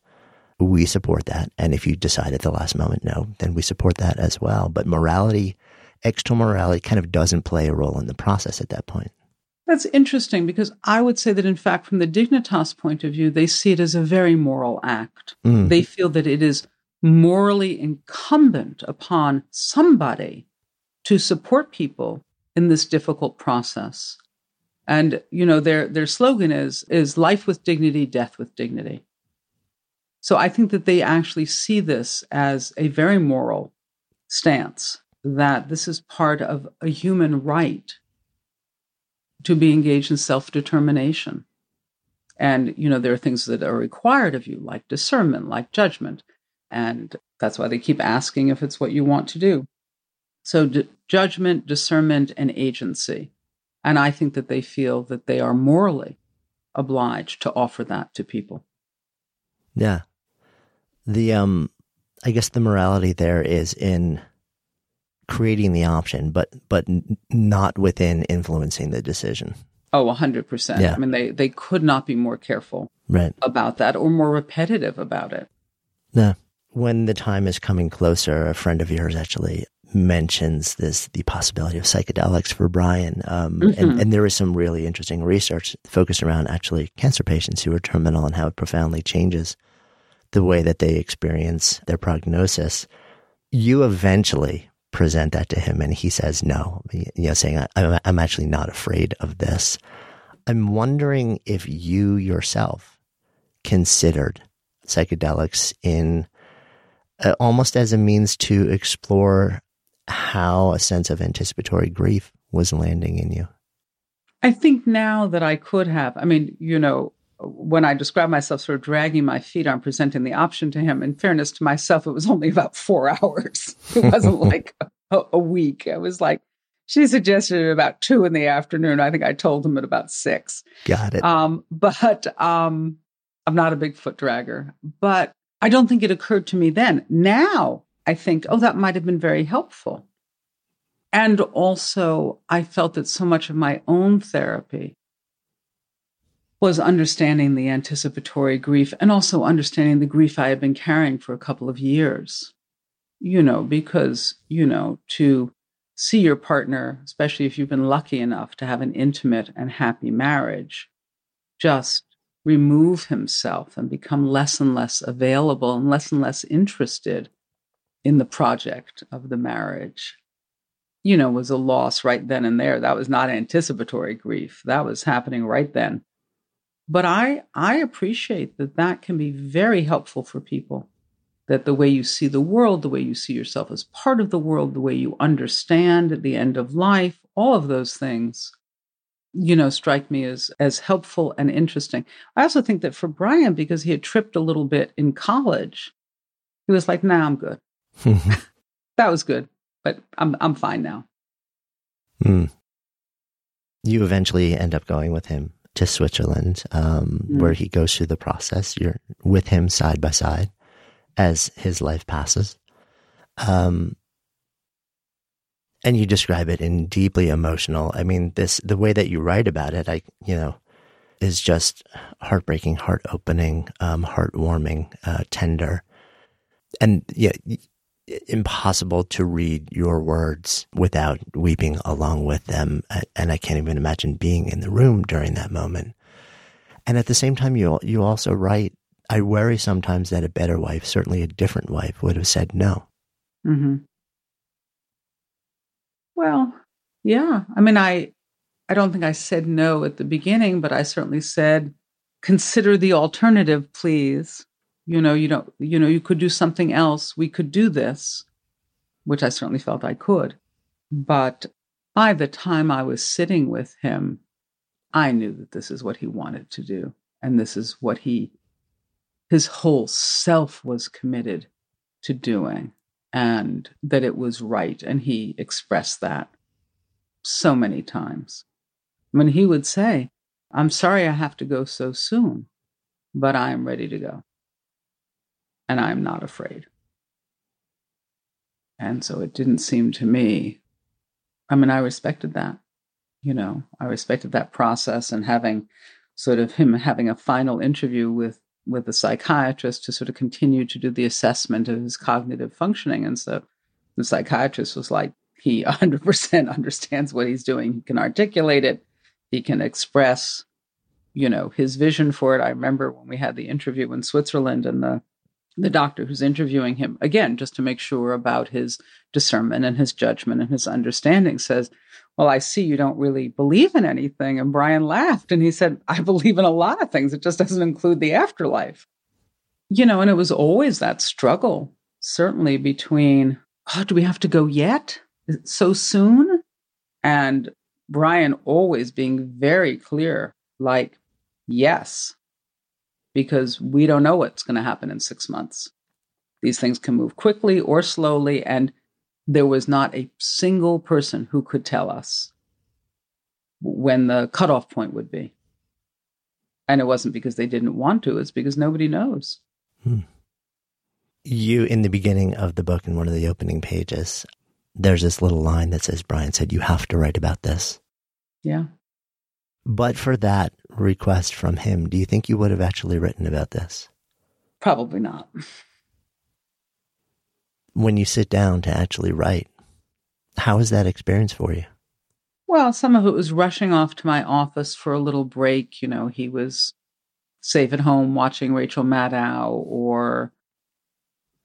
We support that. And if you decide at the last moment, no, then we support that as well. But morality, external morality kind of doesn't play a role in the process at that point. That's interesting because I would say that, in fact, from the Dignitas point of view, they see it as a very moral act. Mm. They feel that it is morally incumbent upon somebody to support people in this difficult process. And, you know, their their slogan is, is life with dignity, death with dignity. So I think that they actually see this as a very moral stance, that this is part of a human right to be engaged in self-determination. And, you know, there are things that are required of you, like discernment, like judgment. And that's why they keep asking if it's what you want to do. So d- judgment, discernment, and agency. And I think that they feel that they are morally obliged to offer that to people. Yeah. The, um, I guess the morality there is in creating the option, but but not within influencing the decision. Oh, one hundred percent. Yeah. I mean, they, they could not be more careful right. about that or more repetitive about it. No. When the time is coming closer, a friend of yours actually mentions this, the possibility of psychedelics for Brian. Um, mm-hmm. and, and there is some really interesting research focused around actually cancer patients who are terminal and how it profoundly changes the way that they experience their prognosis. You eventually present that to him and he says no, you know, saying, I, I'm actually not afraid of this. I'm wondering if you yourself considered psychedelics in uh, almost as a means to explore how a sense of anticipatory grief was landing in you. I think now that I could have, I mean, you know, when I described myself sort of dragging my feet on presenting the option to him, in fairness to myself, it was only about four hours. It wasn't like a, a week. It was like, she suggested it about two in the afternoon. I think I told him at about six. Got it. Um, but um, I'm not a big foot dragger, but I don't think it occurred to me then. Now, I think, oh, that might have been very helpful. And also, I felt that so much of my own therapy was understanding the anticipatory grief and also understanding the grief I had been carrying for a couple of years. You know, because, you know, to see your partner, especially if you've been lucky enough to have an intimate and happy marriage, just remove himself and become less and less available and less and less interested in the project of the marriage, you know, was a loss right then and there. That was not anticipatory grief. That was happening right then. But I, I appreciate that that can be very helpful for people, that the way you see the world, the way you see yourself as part of the world, the way you understand the end of life, all of those things you know, strike me as as helpful and interesting. I also think that for Brian, because he had tripped a little bit in college, he was like, nah, I'm good. That was good, but I'm I'm fine now. Mm. You eventually end up going with him to Switzerland, um, mm. where he goes through the process. You're with him side by side as his life passes. Um, and you describe it in deeply emotional. I mean, this, the way that you write about it, I, you know, is just heartbreaking, heart opening, um, heartwarming, uh, tender, and yeah, impossible to read your words without weeping along with them. And I can't even imagine being in the room during that moment. And at the same time, you you also write, I worry sometimes that a better wife, certainly a different wife, would have said no. Mm-hmm. Well, yeah. I mean, I I don't think I said no at the beginning, but I certainly said, consider the alternative, please. You know, you don't, you know, you could do something else. We could do this, which I certainly felt I could. But by the time I was sitting with him, I knew that this is what he wanted to do. And this is what he, his whole self was committed to doing, and that it was right. And he expressed that so many times. When he would say, I'm sorry I have to go so soon, but I am ready to go. And I'm not afraid. And so it didn't seem to me, I mean, I respected that, you know, I respected that process, and having sort of him having a final interview with, with a psychiatrist to sort of continue to do the assessment of his cognitive functioning. And so the psychiatrist was like, he one hundred percent understands what he's doing. He can articulate it. He can express, you know, his vision for it. I remember when we had the interview in Switzerland, and the the doctor who's interviewing him, again, just to make sure about his discernment and his judgment and his understanding, says, well, I see you don't really believe in anything. And Brian laughed and he said, I believe in a lot of things. It just doesn't include the afterlife. You know, and it was always that struggle, certainly between, oh, do we have to go yet? Is it so soon? And Brian always being very clear, like, yes. Because we don't know what's going to happen in six months. These things can move quickly or slowly, and there was not a single person who could tell us when the cutoff point would be. And it wasn't because they didn't want to, it's because nobody knows. Hmm. You, in the beginning of the book, in one of the opening pages, there's this little line that says, Brian said, you have to write about this. Yeah. But for that request from him, do you think you would have actually written about this? Probably not. When you sit down to actually write, how is that experience for you? Well, some of it was rushing off to my office for a little break. You know, he was safe at home watching Rachel Maddow, or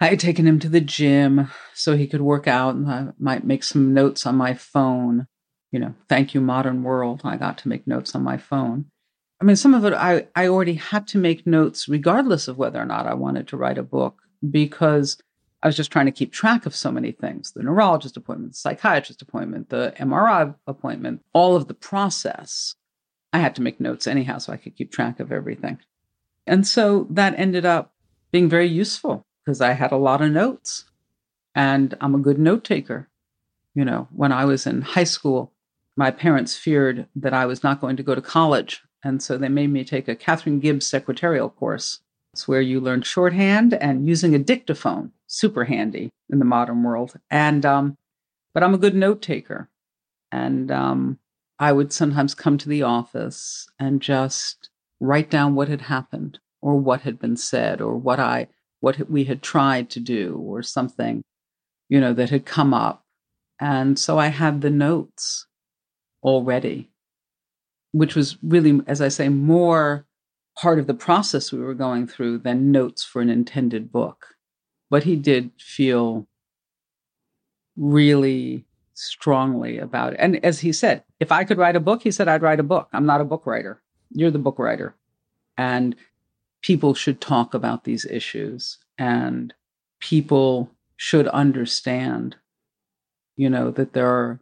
I had taken him to the gym so he could work out, and I might make some notes on my phone. You know, thank you, modern world. I got to make notes on my phone. I mean, some of it, I, I already had to make notes regardless of whether or not I wanted to write a book, because I was just trying to keep track of so many things. The neurologist appointment, the psychiatrist appointment, the M R I appointment, all of the process. I had to make notes anyhow so I could keep track of everything. And so that ended up being very useful because I had a lot of notes, and I'm a good note taker. You know, when I was in high school, my parents feared that I was not going to go to college. And so they made me take a Catherine Gibbs secretarial course. It's where you learn shorthand and using a dictaphone, super handy in the modern world. And, um, but I'm a good note taker. And um, I would sometimes come to the office and just write down what had happened, or what had been said, or what I, what we had tried to do, or something, you know, that had come up. And so I had the notes already, which was really, as I say, more part of the process we were going through than notes for an intended book. But he did feel really strongly about it. And as he said, if I could write a book, he said, I'd write a book. I'm not a book writer. You're the book writer. And people should talk about these issues, and people should understand, you know, that there are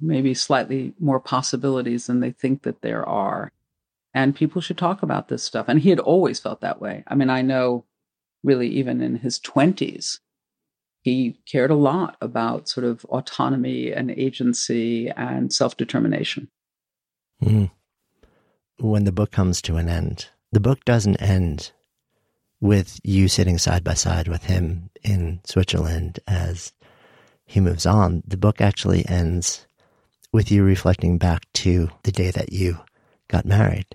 maybe slightly more possibilities than they think that there are. And people should talk about this stuff. And he had always felt that way. I mean, I know really even in his twenties, he cared a lot about sort of autonomy and agency and self-determination. Mm. When the book comes to an end, the book doesn't end with you sitting side by side with him in Switzerland as he moves on. The book actually ends with you reflecting back to the day that you got married.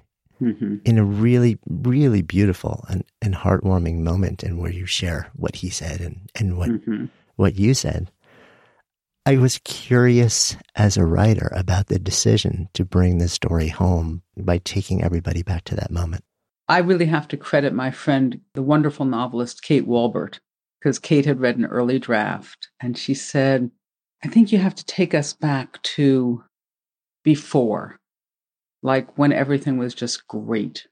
Mm-hmm. In a really, really beautiful and, and heartwarming moment, and where you share what he said and, and what mm-hmm. what you said. I was curious as a writer about the decision to bring this story home by taking everybody back to that moment. I really have to credit my friend, the wonderful novelist Kate Walbert, because Kate had read an early draft, and she said, I think you have to take us back to before. Like when everything was just great.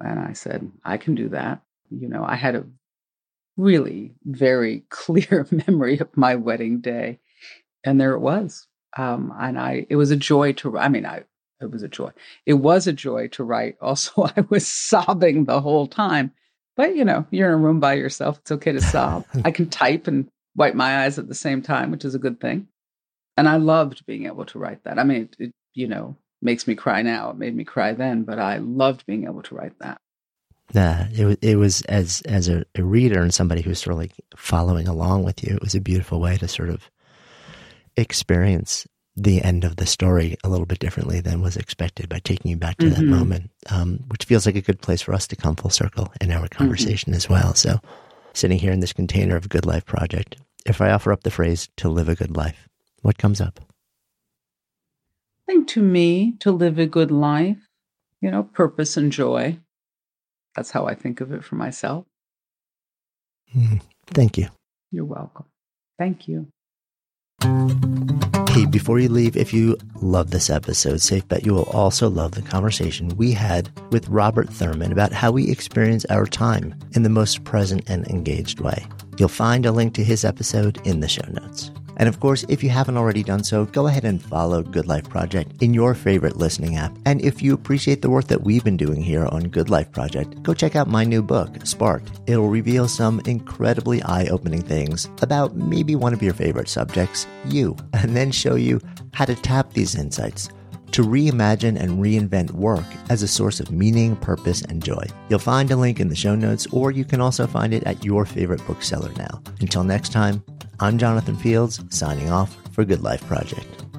And I said, I can do that. You know, I had a really very clear memory of my wedding day. And there it was. Um, and I, it was a joy to, I mean, I, it was a joy. It was a joy to write. Also, I was sobbing the whole time. But, you know, you're in a room by yourself. It's okay to sob. I can type and wipe my eyes at the same time, which is a good thing. And I loved being able to write that. I mean, it, it, you know, makes me cry now. It made me cry then, but I loved being able to write that. Yeah, it was, it was as as a, a reader and somebody who's sort of like following along with you, it was a beautiful way to sort of experience the end of the story a little bit differently than was expected by taking you back to mm-hmm. that moment, um, which feels like a good place for us to come full circle in our conversation mm-hmm. as well. So sitting here in this container of Good Life Project, if I offer up the phrase to live a good life, what comes up? I think to me, to live a good life, you know, purpose and joy. That's how I think of it for myself. Mm, thank you. You're welcome. Thank you. Hey, before you leave, if you love this episode, safe bet you will also love the conversation we had with Robert Thurman about how we experience our time in the most present and engaged way. You'll find a link to his episode in the show notes. And of course, if you haven't already done so, go ahead and follow Good Life Project in your favorite listening app. And if you appreciate the work that we've been doing here on Good Life Project, go check out my new book, Sparked. It'll reveal some incredibly eye-opening things about maybe one of your favorite subjects, you, and then show you how to tap these insights to reimagine and reinvent work as a source of meaning, purpose, and joy. You'll find a link in the show notes, or you can also find it at your favorite bookseller now. Until next time, I'm Jonathan Fields, signing off for Good Life Project.